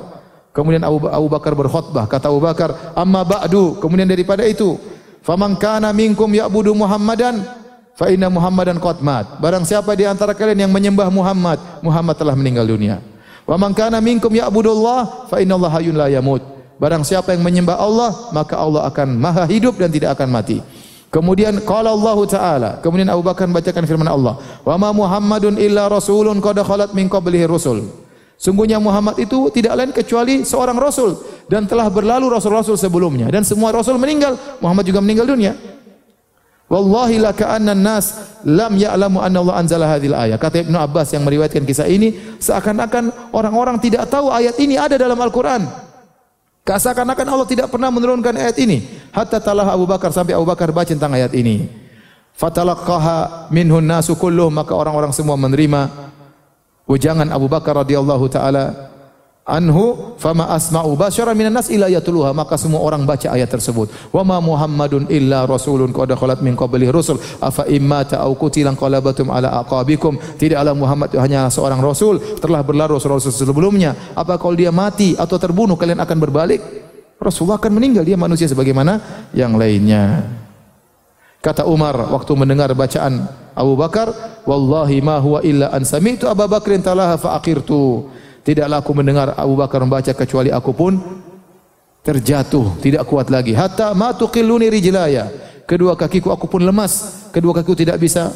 Kemudian Abu Bakar berkhutbah. Kata Abu Bakar, "Amma ba'du." Kemudian daripada itu, "Faman kana minkum ya'budu Muhammadan fa inna Muhammadan qad mat." Barang siapa di antara kalian yang menyembah Muhammad, Muhammad telah meninggal dunia. "Wa man kana minkum ya'budu Allah fa inna Allah hayyun la yamut." Barang siapa yang menyembah Allah, maka Allah akan maha hidup dan tidak akan mati. Kemudian qala Allah taala, kemudian Abu Bakar bacakan firman Allah, "Wa ma Muhammadun illa rasulun qad khalat min qablihi rusul." Sungguhnya Muhammad itu tidak lain kecuali seorang Rasul dan telah berlalu Rasul-Rasul sebelumnya dan semua Rasul meninggal, Muhammad juga meninggal dunia. Wallahi la ka'anna an-nas lam ya'lamu anna Allah anzala hadhil ayat. Kata Ibnu Abbas yang meriwayatkan kisah ini, seakan-akan orang-orang tidak tahu ayat ini ada dalam Al-Quran. Seakan-akan Allah tidak pernah menurunkan ayat ini. Hatta talaha Abu Bakar, sampai Abu Bakar baca tentang ayat ini. Fatalaqaha minhun nasu kulluh, maka orang-orang semua menerima ujangan Abu Bakar radhiyallahu taala anhu, fama asma'u basyara minan nas illa yatluha, maka semua orang baca ayat tersebut. Wa ma Muhammadun illa rasulun qad khalat min qablihi rusul afa immata aw qutilan qalabatum ala aqabikum, tidaklah Muhammad hanya seorang rasul, telah berlalu rasul-rasul sebelumnya, apa kalau dia mati atau terbunuh kalian akan berbalik? Rasulullah akan meninggal, dia manusia sebagaimana yang lainnya. Kata Umar waktu mendengar bacaan Abu Bakar, wallahi ma huwa illa an sami'tu Abu Bakrin talaha fa aqirtu, tidaklah aku mendengar Abu Bakar membaca kecuali aku pun terjatuh, tidak kuat lagi. Hatta ma tuqilluni rijlaya, kedua kakiku aku pun lemas, kedua kakiku tidak bisa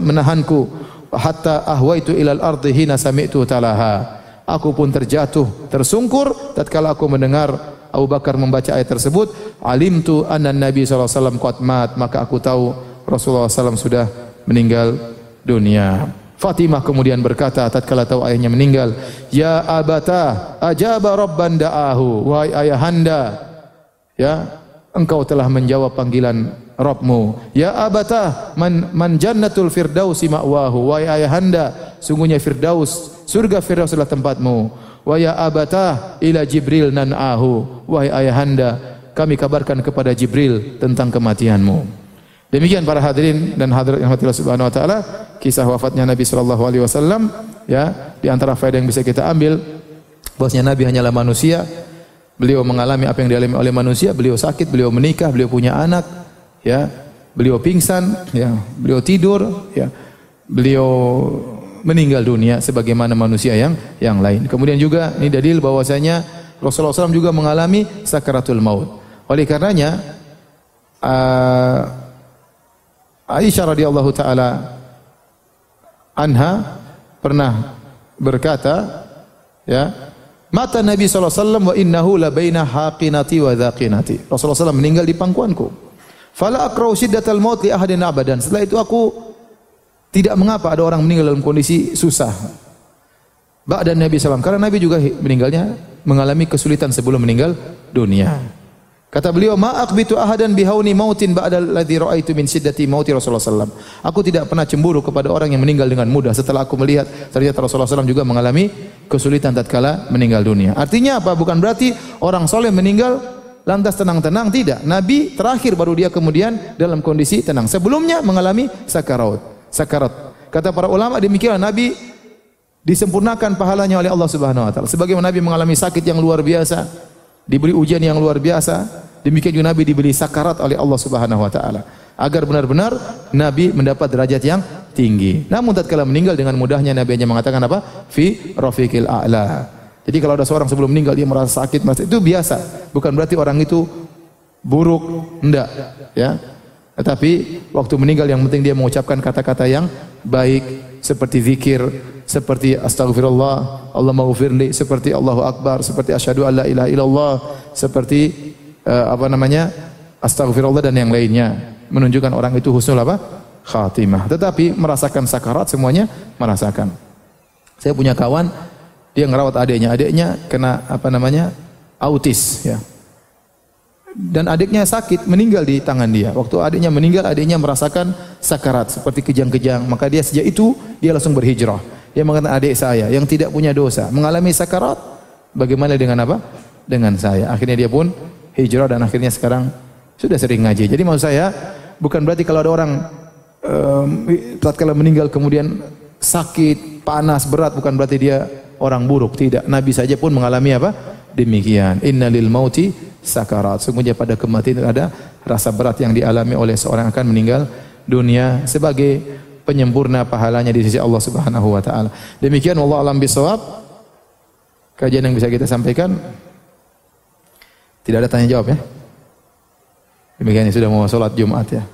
menahanku. Hatta ahwaitu ilal ardi hina sami'tu talaha, aku pun terjatuh, tersungkur tatkala aku mendengar Abu Bakar membaca ayat tersebut. Alimtu anna Nabi sallallahu alaihi wasallam qad mat, maka aku tahu Rasulullah sallallahu alaihi wasallam sudah meninggal dunia. Fatimah kemudian berkata tatkala tahu ayahnya meninggal, ya abata ajaba rabban da'ahu, wahai ayahanda, ya engkau telah menjawab panggilan Rabbmu. Ya abata man jannatul firdausi ma'wahu, wahai ayahanda, sungguhnya Firdaus, surga Firdaus adalah tempatmu. Wa ya abata ila Jibril nan'ahu, wahai ayahanda, kami kabarkan kepada Jibril tentang kematianmu. Demikian para hadirin dan hadirat yang dirahmati Allah Subhanahu wa taala, kisah wafatnya Nabi sallallahu alaihi wasallam, ya, di antara faedah yang bisa kita ambil bahwasanya Nabi hanyalah manusia. Beliau mengalami apa yang dialami oleh manusia, beliau sakit, beliau menikah, beliau punya anak, ya, beliau pingsan, ya, beliau tidur, ya. Beliau meninggal dunia sebagaimana manusia yang lain. Kemudian juga ini dalil bahwasanya Rasulullah SAW juga mengalami sakaratul maut. Oleh karenanya Aisyah radhiyallahu taala anha pernah berkata, ya, mata Nabi sallallahu alaihi wasallam wa innahu la baina haqinati wa dhaqinati. Rasulullah sallallahu meninggal di pangkuanku. Fala akrau syiddatal maut li ahadin abadan. Setelah itu aku tidak mengapa ada orang meninggal dalam kondisi susah. Ba'da Nabi sallallahu alaihi wasallam, karena Nabi juga meninggalnya mengalami kesulitan sebelum meninggal dunia. Kata beliau, ma'aqbitu ahadan bihauni mautin ba'dal ladzi ra'aitu min siddati mauti Rasulullah sallallahu alaihi wasallam. Aku tidak pernah cemburu kepada orang yang meninggal dengan mudah setelah aku melihat ternyata Rasulullah sallallahu alaihi wasallam juga mengalami kesulitan tatkala meninggal dunia. Artinya apa? Bukan berarti orang soleh meninggal lantas tenang-tenang, tidak. Nabi terakhir baru dia kemudian dalam kondisi tenang. Sebelumnya mengalami sakarat. Kata para ulama demikian Nabi disempurnakan pahalanya oleh Allah Subhanahu wa taala. Sebagaimana Nabi mengalami sakit yang luar biasa, diberi ujian yang luar biasa, demikian juga Nabi diberi sakarat oleh Allah Subhanahu wa taala agar benar-benar Nabi mendapat derajat yang tinggi. Namun tatkala meninggal dengan mudahnya Nabi hanya mengatakan apa? Fi rafiqil a'la. Jadi kalau ada seorang sebelum meninggal dia merasa sakit, itu biasa. Bukan berarti orang itu buruk, enggak, ya. Tetapi waktu meninggal yang penting dia mengucapkan kata-kata yang baik seperti zikir, seperti astagfirullah, Allahumma ghfirli, seperti Allahu akbar, seperti asyhadu an la ilaha illallah, seperti astagfirullah dan yang lainnya, menunjukkan orang itu husnul khatimah. Tetapi merasakan sakarat semuanya merasakan. Saya punya kawan, dia ngerawat adiknya kena autis, ya. Dan adiknya sakit, meninggal di tangan dia. Waktu adiknya meninggal, adiknya merasakan sakarat seperti kejang-kejang, maka dia sejak itu dia langsung berhijrah. Dia mengatakan, adik saya yang tidak punya dosa mengalami sakarat, bagaimana dengan apa? Dengan saya. Akhirnya dia pun hijrah dan akhirnya sekarang sudah sering ngaji. Jadi maksud saya, bukan berarti kalau ada orang tatkala meninggal kemudian sakit, panas, berat, bukan berarti dia orang buruk, tidak. Nabi saja pun mengalami apa? Demikian. Innalil mauti sakarat. Sungguhnya pada kematian ada rasa berat yang dialami oleh seorang akan meninggal dunia sebagai penyempurna pahalanya di sisi Allah Subhanahu wa taala. Demikian wallahu alam bisawab kajian yang bisa kita sampaikan. Tidak ada tanya jawab, ya. Demikian, sudah mau salat Jumat, ya.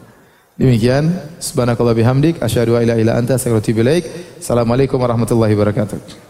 Demikian subhanakallah bihamdik asyhadu an la ilaha illa anta astaghfiruka wa atubu ilaik. Assalamualaikum warahmatullahi wabarakatuh.